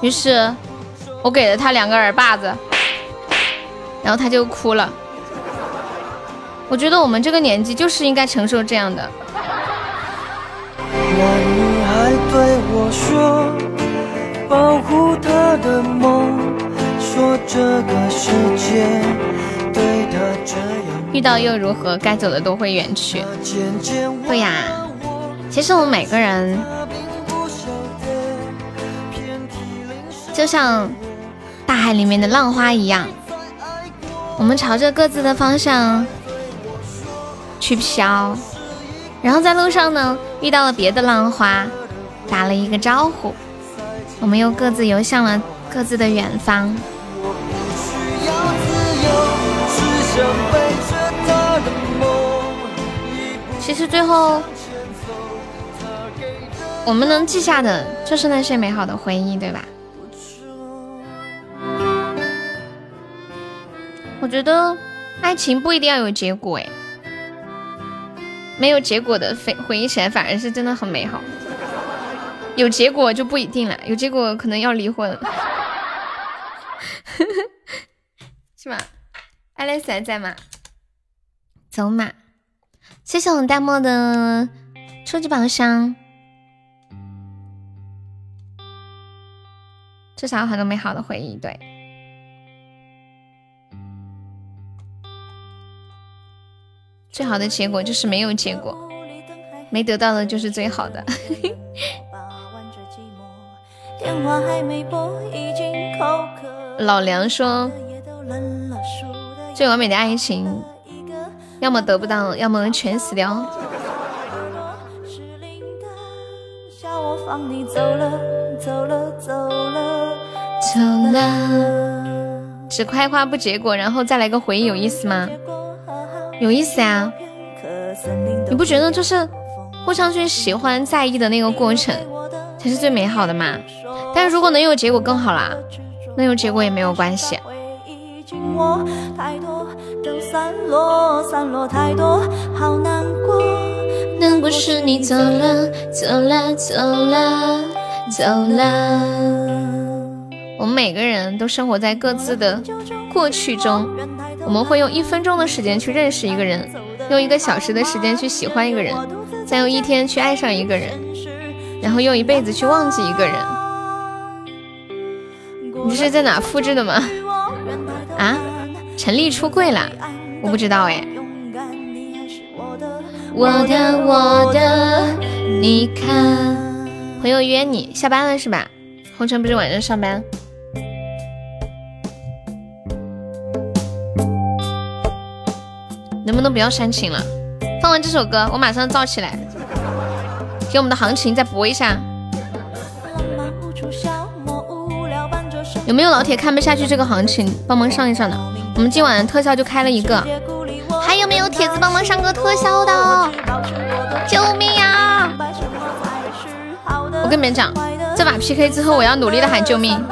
于是我给了她两个耳巴子，然后她就哭了。我觉得我们这个年纪就是应该承受这样的。那女孩对我说，保护她的梦，说这个世界对她这样。遇到又如何，该走的都会远去。对呀，其实我们每个人就像大海里面的浪花一样，我们朝着各自的方向去飘，然后在路上呢遇到了别的浪花，打了一个招呼，我们又各自游向了各自的远方。其实最后我们能记下的就是那些美好的回忆，对吧？我觉得爱情不一定要有结果，哎，没有结果的回回忆起来反而是真的很美好，有结果就不一定了，有结果可能要离婚，是吧？爱丽丝还在吗？走马，谢谢我们弹幕的初级宝箱，至少有很多美好的回忆，对。最好的结果就是没有结果，没得到的就是最好的。老梁说，最完美的爱情，要么得不到，要么全死掉。只夸夸不结果，然后再来个回忆，有意思吗？有意思啊，你不觉得就是互相去喜欢在意的那个过程才是最美好的吗？但是如果能有结果更好啦，能有结果也没有关系。难过是你走了走了走了走了。我们每个人都生活在各自的过去中，我们会用一分钟的时间去认识一个人，用一个小时的时间去喜欢一个人，再用一天去爱上一个人，然后用一辈子去忘记一个人。你这是在哪复制的吗？啊，陈立出柜了？我不知道哎。我的我的，你看，朋友约你下班了是吧？红尘不是晚上上班？能不能不要煽情了？放完这首歌，我马上燥起来。给我们的行情再搏一下。有没有老铁看不下去这个行情，帮忙上一上的？我们今晚特效就开了一个，还有没有铁子帮忙上个特效的？救命啊！我跟你们讲，这把 P K 之后，我要努力的喊救命。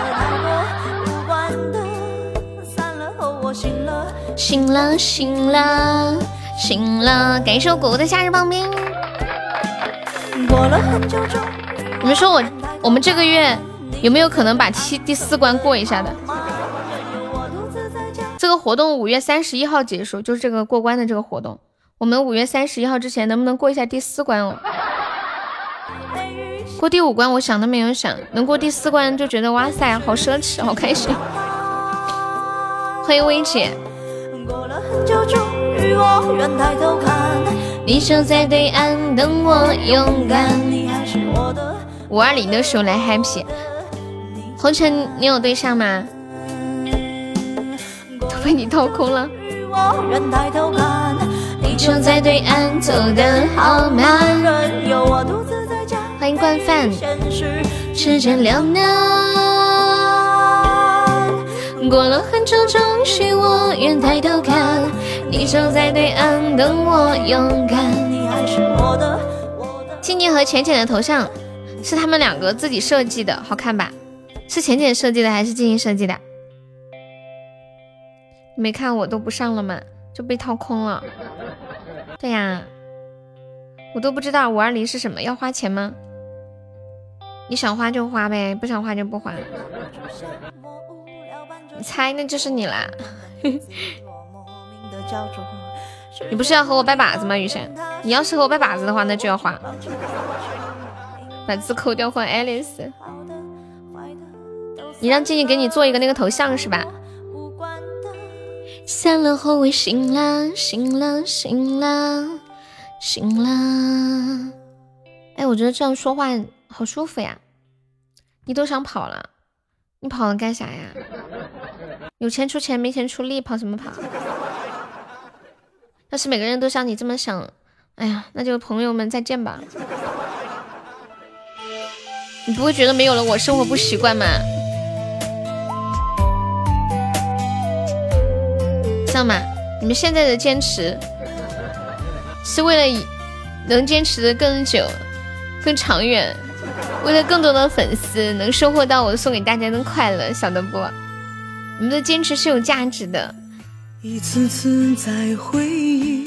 醒了醒了醒了，感谢我果果的夏日棒冰。你们说我我们这个月有没有可能把七第四关过一下的？这个活动五月三十一号结束，就是这个过关的这个活动，我们五月三十一号之前能不能过一下第四关？哦，过第五关我想都没有想，能过第四关就觉得哇塞，好奢侈，好开心。欢迎薇姐。你守在对岸等我勇敢。五二零的时候来 happy。红尘，你有对象吗？都被你掏空了。你守在对岸走得好慢。欢迎惯犯。吃着两难。过了很久，终于我愿抬头看，你守在对岸等我勇敢。静静和浅浅的头像是他们两个自己设计的，好看吧？是浅浅设计的还是静静设计的？你没看我都不上了吗？就被掏空了。对呀，我都不知道五二零是什么，要花钱吗？你想花就花呗，不想花就不花。猜那就是你啦。你不是要和我拜把子吗？雨神，你要是和我拜把子的话，那就要花。把字扣掉换 Alice。你让静静给你做一个那个头像是吧？下了后我醒了，醒了，醒了，醒了。哎，我觉得这样说话好舒服呀。你都想跑了，你跑了干啥呀？有钱出钱，没钱出力，跑什么跑？要是每个人都像你这么想，哎呀，那就朋友们再见吧。你不会觉得没有了我生活不习惯吗？这样吧，你们现在的坚持是为了能坚持的更久、更长远，为了更多的粉丝能收获到我送给大家的快乐，晓得不？你们的坚持是有价值的。一次次在回忆，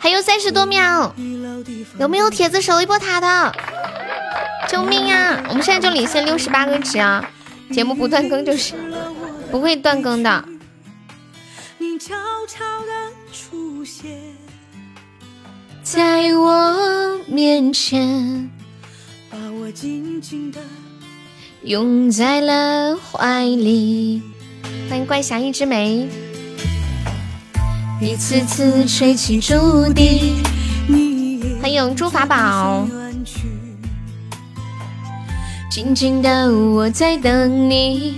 还有三十多秒，有没有铁子守一波塔的？救命啊！我们现在就领先六十八个值啊！节目不断更就是不会断更的。你悄悄地出现在我面前，把我紧紧地拥在了怀里。欢迎怪侠一枝梅。一次次吹起竹笛，欢迎朱法宝。静静的我在等你。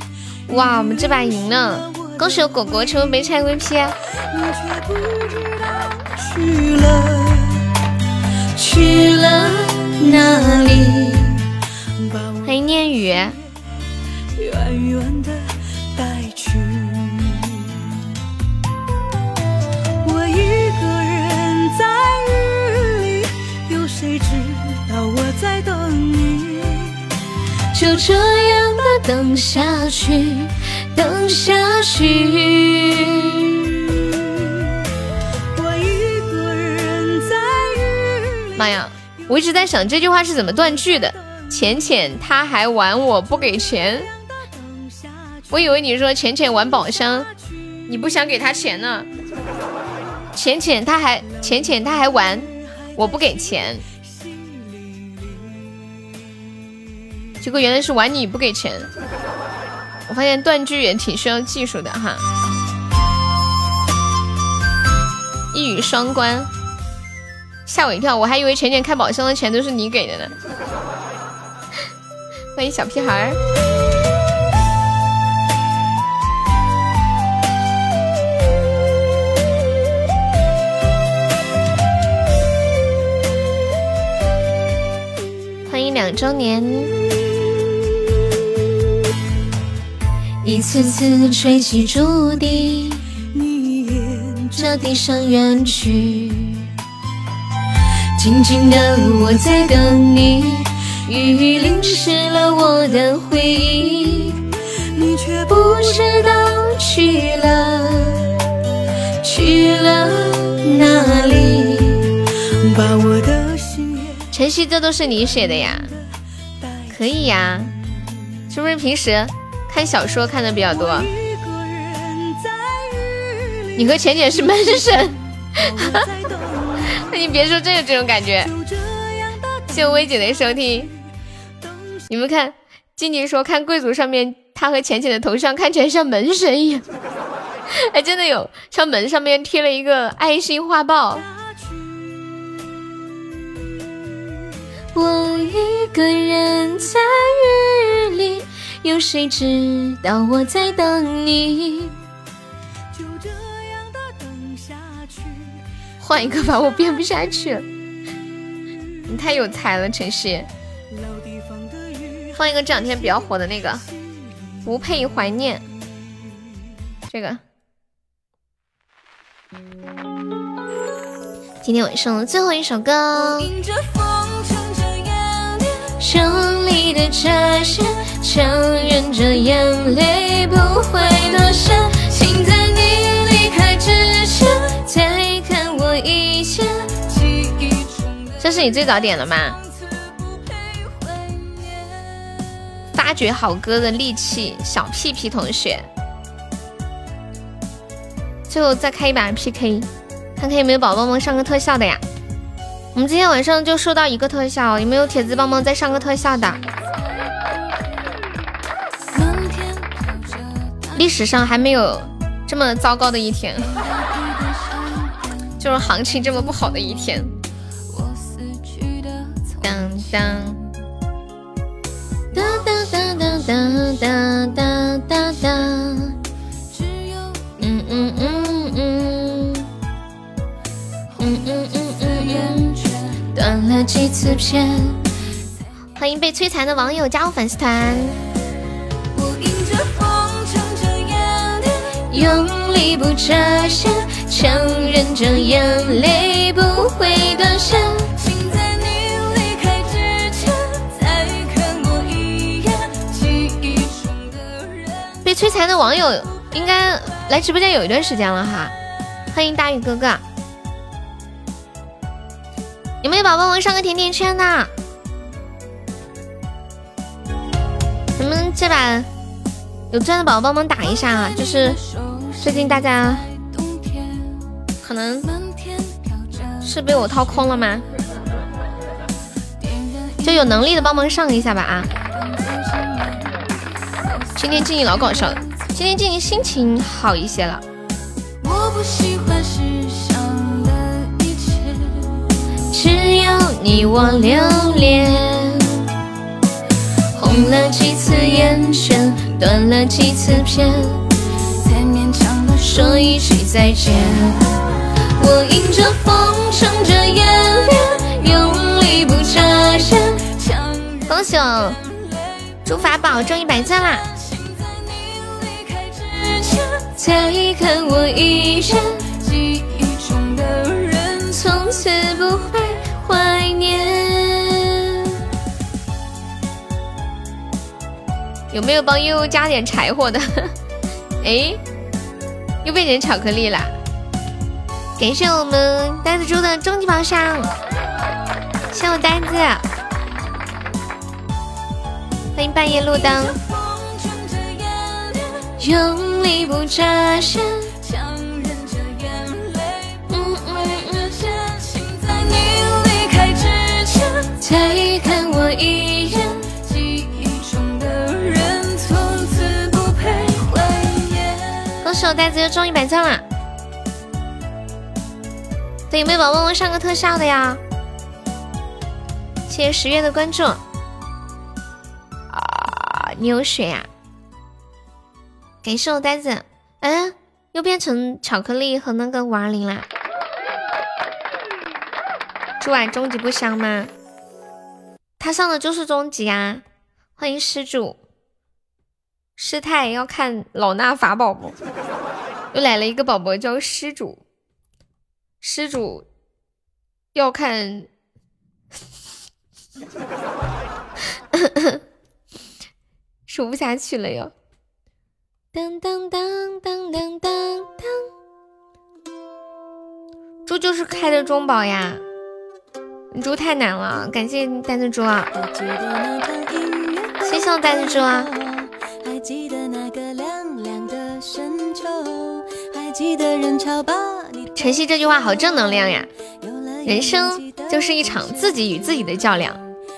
哇，我们这把赢了，恭喜果果成为梅菜 V P。 你却不知道去了去了哪里。欢迎念雨。远远的带去我一个人在日里，有谁知道我在等你？就这样的等下去，等下去。我一个人在日。妈呀，我一直在想这句话是怎么断句的。浅浅他还玩我不给钱，我以为你说浅浅玩宝箱，你不想给他钱呢。浅浅他还浅浅他还玩我不给钱。结果原来是玩你不给钱，我发现断句也挺需要技术的哈，一语双关，吓我一跳，我还以为浅浅开宝箱的钱都是你给的呢。欢迎小屁孩。欢迎两周年。一次次吹起竹笛，你沿着地上远去，静静的我在等你，雨淋湿了我的回忆，你却不知道去了去了哪里，把我的心也晨曦，这都是你写的呀？可以呀，是不是平时看小说看的比较多？你和浅浅是门神。那你别说真有这种感觉。谢我薇姐的收听。你们看静静说看贵族上面他和浅浅的头像看起来像门神一样。哎，真的有，像门上面贴了一个爱心画报。我一个人在雨里，有谁知道我在等你？就这样的等下去。换一个吧，我编不下去了。你太有才了，晨曦。放一个这两天比较火的那个，不配怀念。这个。今天晚上的最后一首歌。手里的茶线强忍着眼泪不会落下，请在你离开之前再看我一下。这是你最早点的吗？发掘好歌的利器小屁屁同学，最后再开一把 P K。看看有没有宝宝们上个特效的呀。我们今天晚上就收到一个特效，有没有铁子帮忙再上个特效的？历史上还没有这么糟糕的一天，就是行情这么不好的一天。当当当当当当当当当当，嗯嗯嗯嗯嗯嗯嗯嗯，断了几次片。欢迎被摧残的网友加入粉丝团。我迎着风，撑着眼泪，用力不眨眼，强忍着眼泪不会断线。请在你离开之前再看我一眼，记忆中的人。被摧残的网友应该来直播间有一段时间了哈，欢迎大宇哥哥。有没有宝宝们上个甜甜圈的？咱们这把有钻的宝宝帮忙打一下啊！就是最近大家可能是被我掏空了吗？就有能力的帮忙上一下吧啊！今天静怡老搞笑，今天静怡心情好一些了。我不喜欢世上的一切，只有你我留恋。红了几次眼圈，断了几次片，才勉强的说一句再见。我迎着风，撑着眼泪，用力不眨眼。恭喜我猪法宝中一百钻啦！才看我一眼，记忆中的人，从此不会怀念。有没有帮悠悠加点柴火的？哎，又变成巧克力啦！感谢我们呆子猪的终极宝箱，谢我呆子，欢迎半夜路灯。用力不眨眼，强忍着眼泪不会流下，请在你离开之前再看我一眼。恭喜我呆子又中一百钻了！对，有没有宝宝们上个特效的呀？谢谢十月的关注。啊，你有水呀、啊！感谢我呆子，嗯，又变成巧克力和那个五二零啦！猪啊，终极不香吗？他上的就是终极啊！欢迎施主。师太要看老衲法宝不？又来了一个宝宝叫施主，施主要看数不下去了哟。当当当当当当当，猪就是开的中宝呀，猪太难了，感谢呆子猪啊，谢谢呆子猪啊。还记得那个凉凉的深秋，还记得人潮把你。晨曦这句话好正能量呀！人生就是一场自己与自己的较量，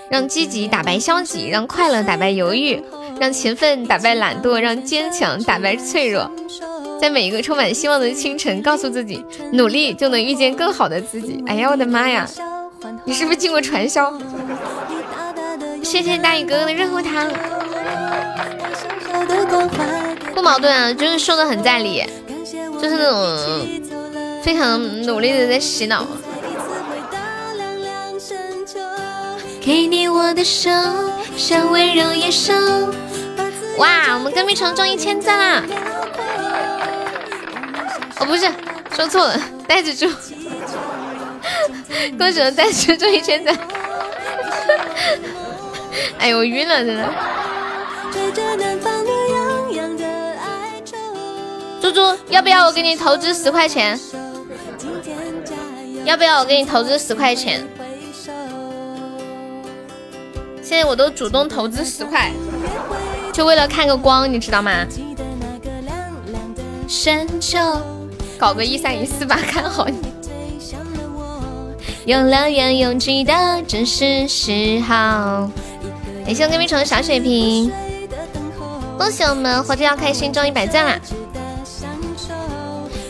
让积极打败消极，让快乐打败犹豫，让勤奋打败懒惰，让坚强打败脆弱。在每一个充满希望的清晨，告诉自己，努力就能遇见更好的自己。哎呀，我的妈呀！你是不是经过传销？谢谢大宇哥哥的热乎糖。不矛盾啊，就是说的很在理，就是那种非常努力的在洗脑。给你我的手，像温柔野兽。哇，我们跟蜜橙中一千赞啦！哦，不是，说错了，呆子猪。恭喜我呆子猪中一千赞！哎呦，我晕了，真的。猪猪，要不要我给你投资十块钱？要不要我给你投资十块钱？现在我都主动投资十块，就为了看个光，你知道吗？搞个一三一四吧，看好你。有乐园拥挤的正是时候。感谢我闺蜜虫的小水瓶，恭喜我们活着要开心中一百赞啦！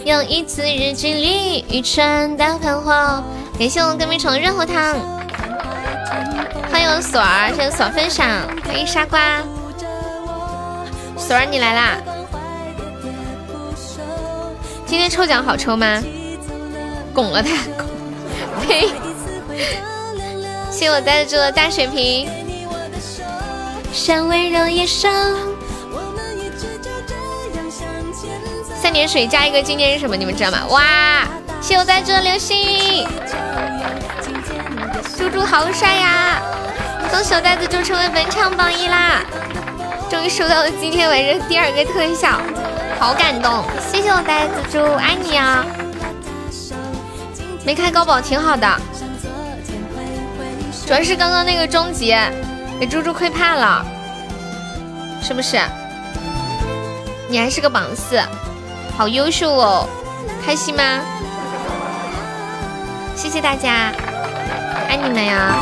又一次日记里愚蠢的喷火，感谢我闺蜜虫的热火糖，欢迎锁儿，谢谢锁分享，欢迎傻瓜，锁儿你来啦！今天抽奖好抽吗？拱了他，拱了呸！谢谢我呆住的大水瓶。山温柔夜上，三点水加一个今天是什么？你们知道吗？哇！谢谢我呆住的流星，猪猪好帅呀！恭喜我呆子就成为本场榜一啦！终于收到了今天晚上第二个特效，好感动！谢谢我呆子猪，爱你啊！没开高保挺好的，主要是刚刚那个终极给猪猪亏怕了，是不是？你还是个榜四，好优秀哦，开心吗？谢谢大家，爱你们呀！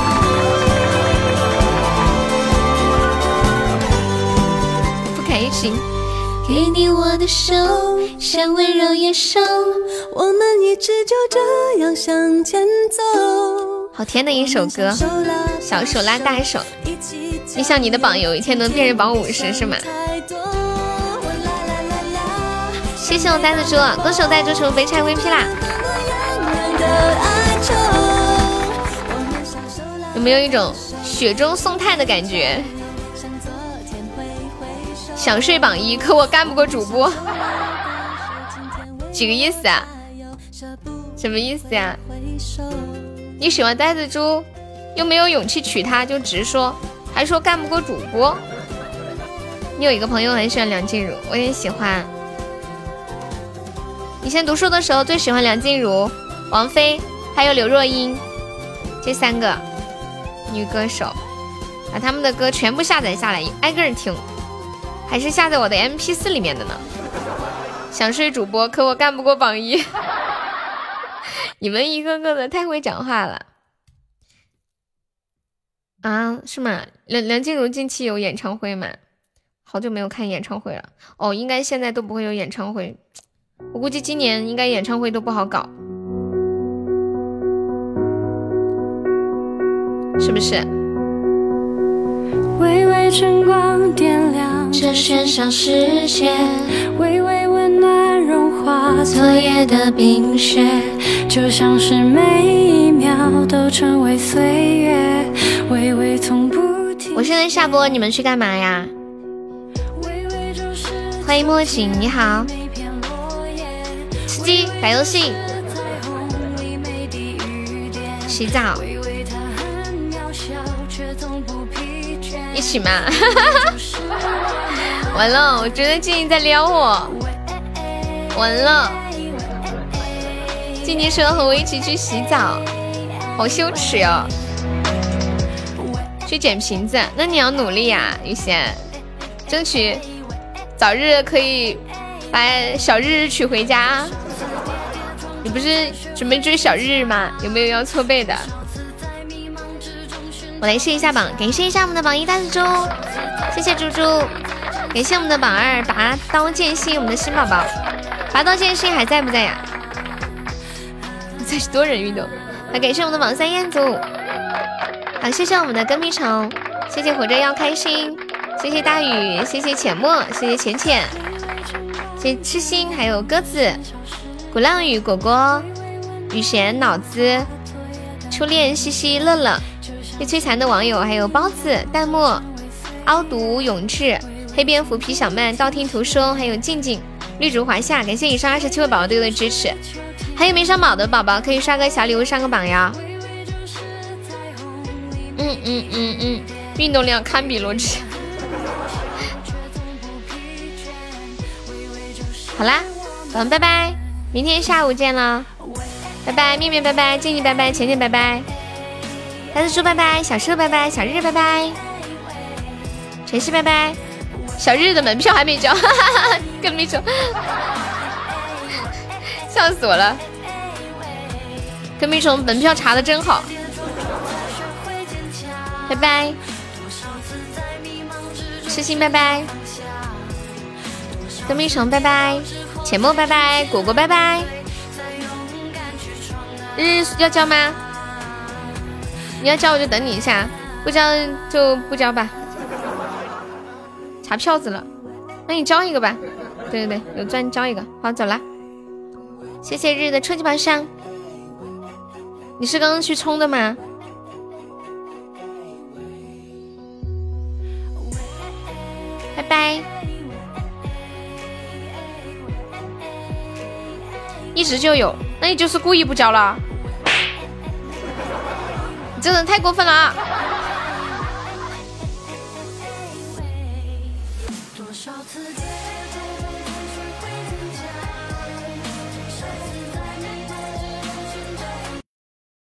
不开心。给你我的手，像温柔野兽，我们一直就这样向前走。好甜的一首歌，小手拉大手，你想你的榜有一天能变成榜五十是吗？谢谢我呆子猪，恭喜我呆子猪肥差 V P 啦！有没有一种雪中送炭的感觉？想睡榜一，可我干不过主播。几个意思啊？什么意思呀、啊？你喜欢呆子猪，又没有勇气娶她，就直说，还说干不过主播。你有一个朋友很喜欢梁静茹，我也喜欢。以前读书的时候最喜欢梁静茹、王菲还有刘若英这三个女歌手，把他们的歌全部下载下来，挨个听。还是下载我的 M P 四 里面的呢。想睡主播，可我干不过榜一。你们一个个的太会讲话了啊？是吗？梁梁静茹近期有演唱会吗？好久没有看演唱会了哦，应该现在都不会有演唱会，我估计今年应该演唱会都不好搞，是不是？微微晨光点亮这喧嚣世界，微微温暖融化昨夜的冰雪，就像是每一秒都成为岁月，微微从不停。我现在下播，你们去干嘛呀？欢迎墨景，你好。吃鸡打游戏，洗澡，一起嘛完了，我觉得静静在撩我，完了，静静说和我一起去洗澡，好羞耻哟、哦、去捡瓶子，那你要努力呀、啊、雨贤，争取早日可以把小日日娶回家。你不是准备追小日日吗？有没有要搓背的？我来试一下榜，感谢一下我们的榜一大猪猪，谢谢猪猪，感谢我们的榜二拔刀剑心，我们的新宝宝，拔刀剑心还在不在呀？这是多人运动。来感谢我们的榜三彦祖，好谢谢我们的跟屁虫，谢谢活着要开心，谢谢大雨，谢谢浅墨，谢谢浅浅，谢谢痴心，还有鸽子、鼓浪屿、果果、雨贤、脑子、初恋、西西、乐乐。被摧残的网友，还有包子、淡漠、凹毒、永志、黑蝙蝠、皮小曼、道听途说，还有静静、绿竹华夏，感谢以上二十七位宝宝对我的支持。还有没上宝的宝宝，可以刷个小礼物上个榜呀。嗯嗯嗯嗯，运动量堪比罗志。好啦，我们拜拜，明天下午见了，拜拜，面面拜拜，静静拜拜，浅浅拜拜。大猪猪拜拜，小树拜拜，小日拜拜，陈氏拜拜，小日的门票还没交，哈哈哈，跟没说，笑死我了。跟蜜虫门票查的真好，拜拜，痴心拜拜，跟蜜虫拜拜，浅墨拜拜，果果拜拜，日日要交吗？你要交我就等你一下，不交就不交吧。查票子了，那你交一个吧。对对对，有钻交一个。好，走啦。谢谢日日的初级宝箱。你是刚刚去充的吗？拜拜。一直就有，那你就是故意不交了。你这人太过分了啊！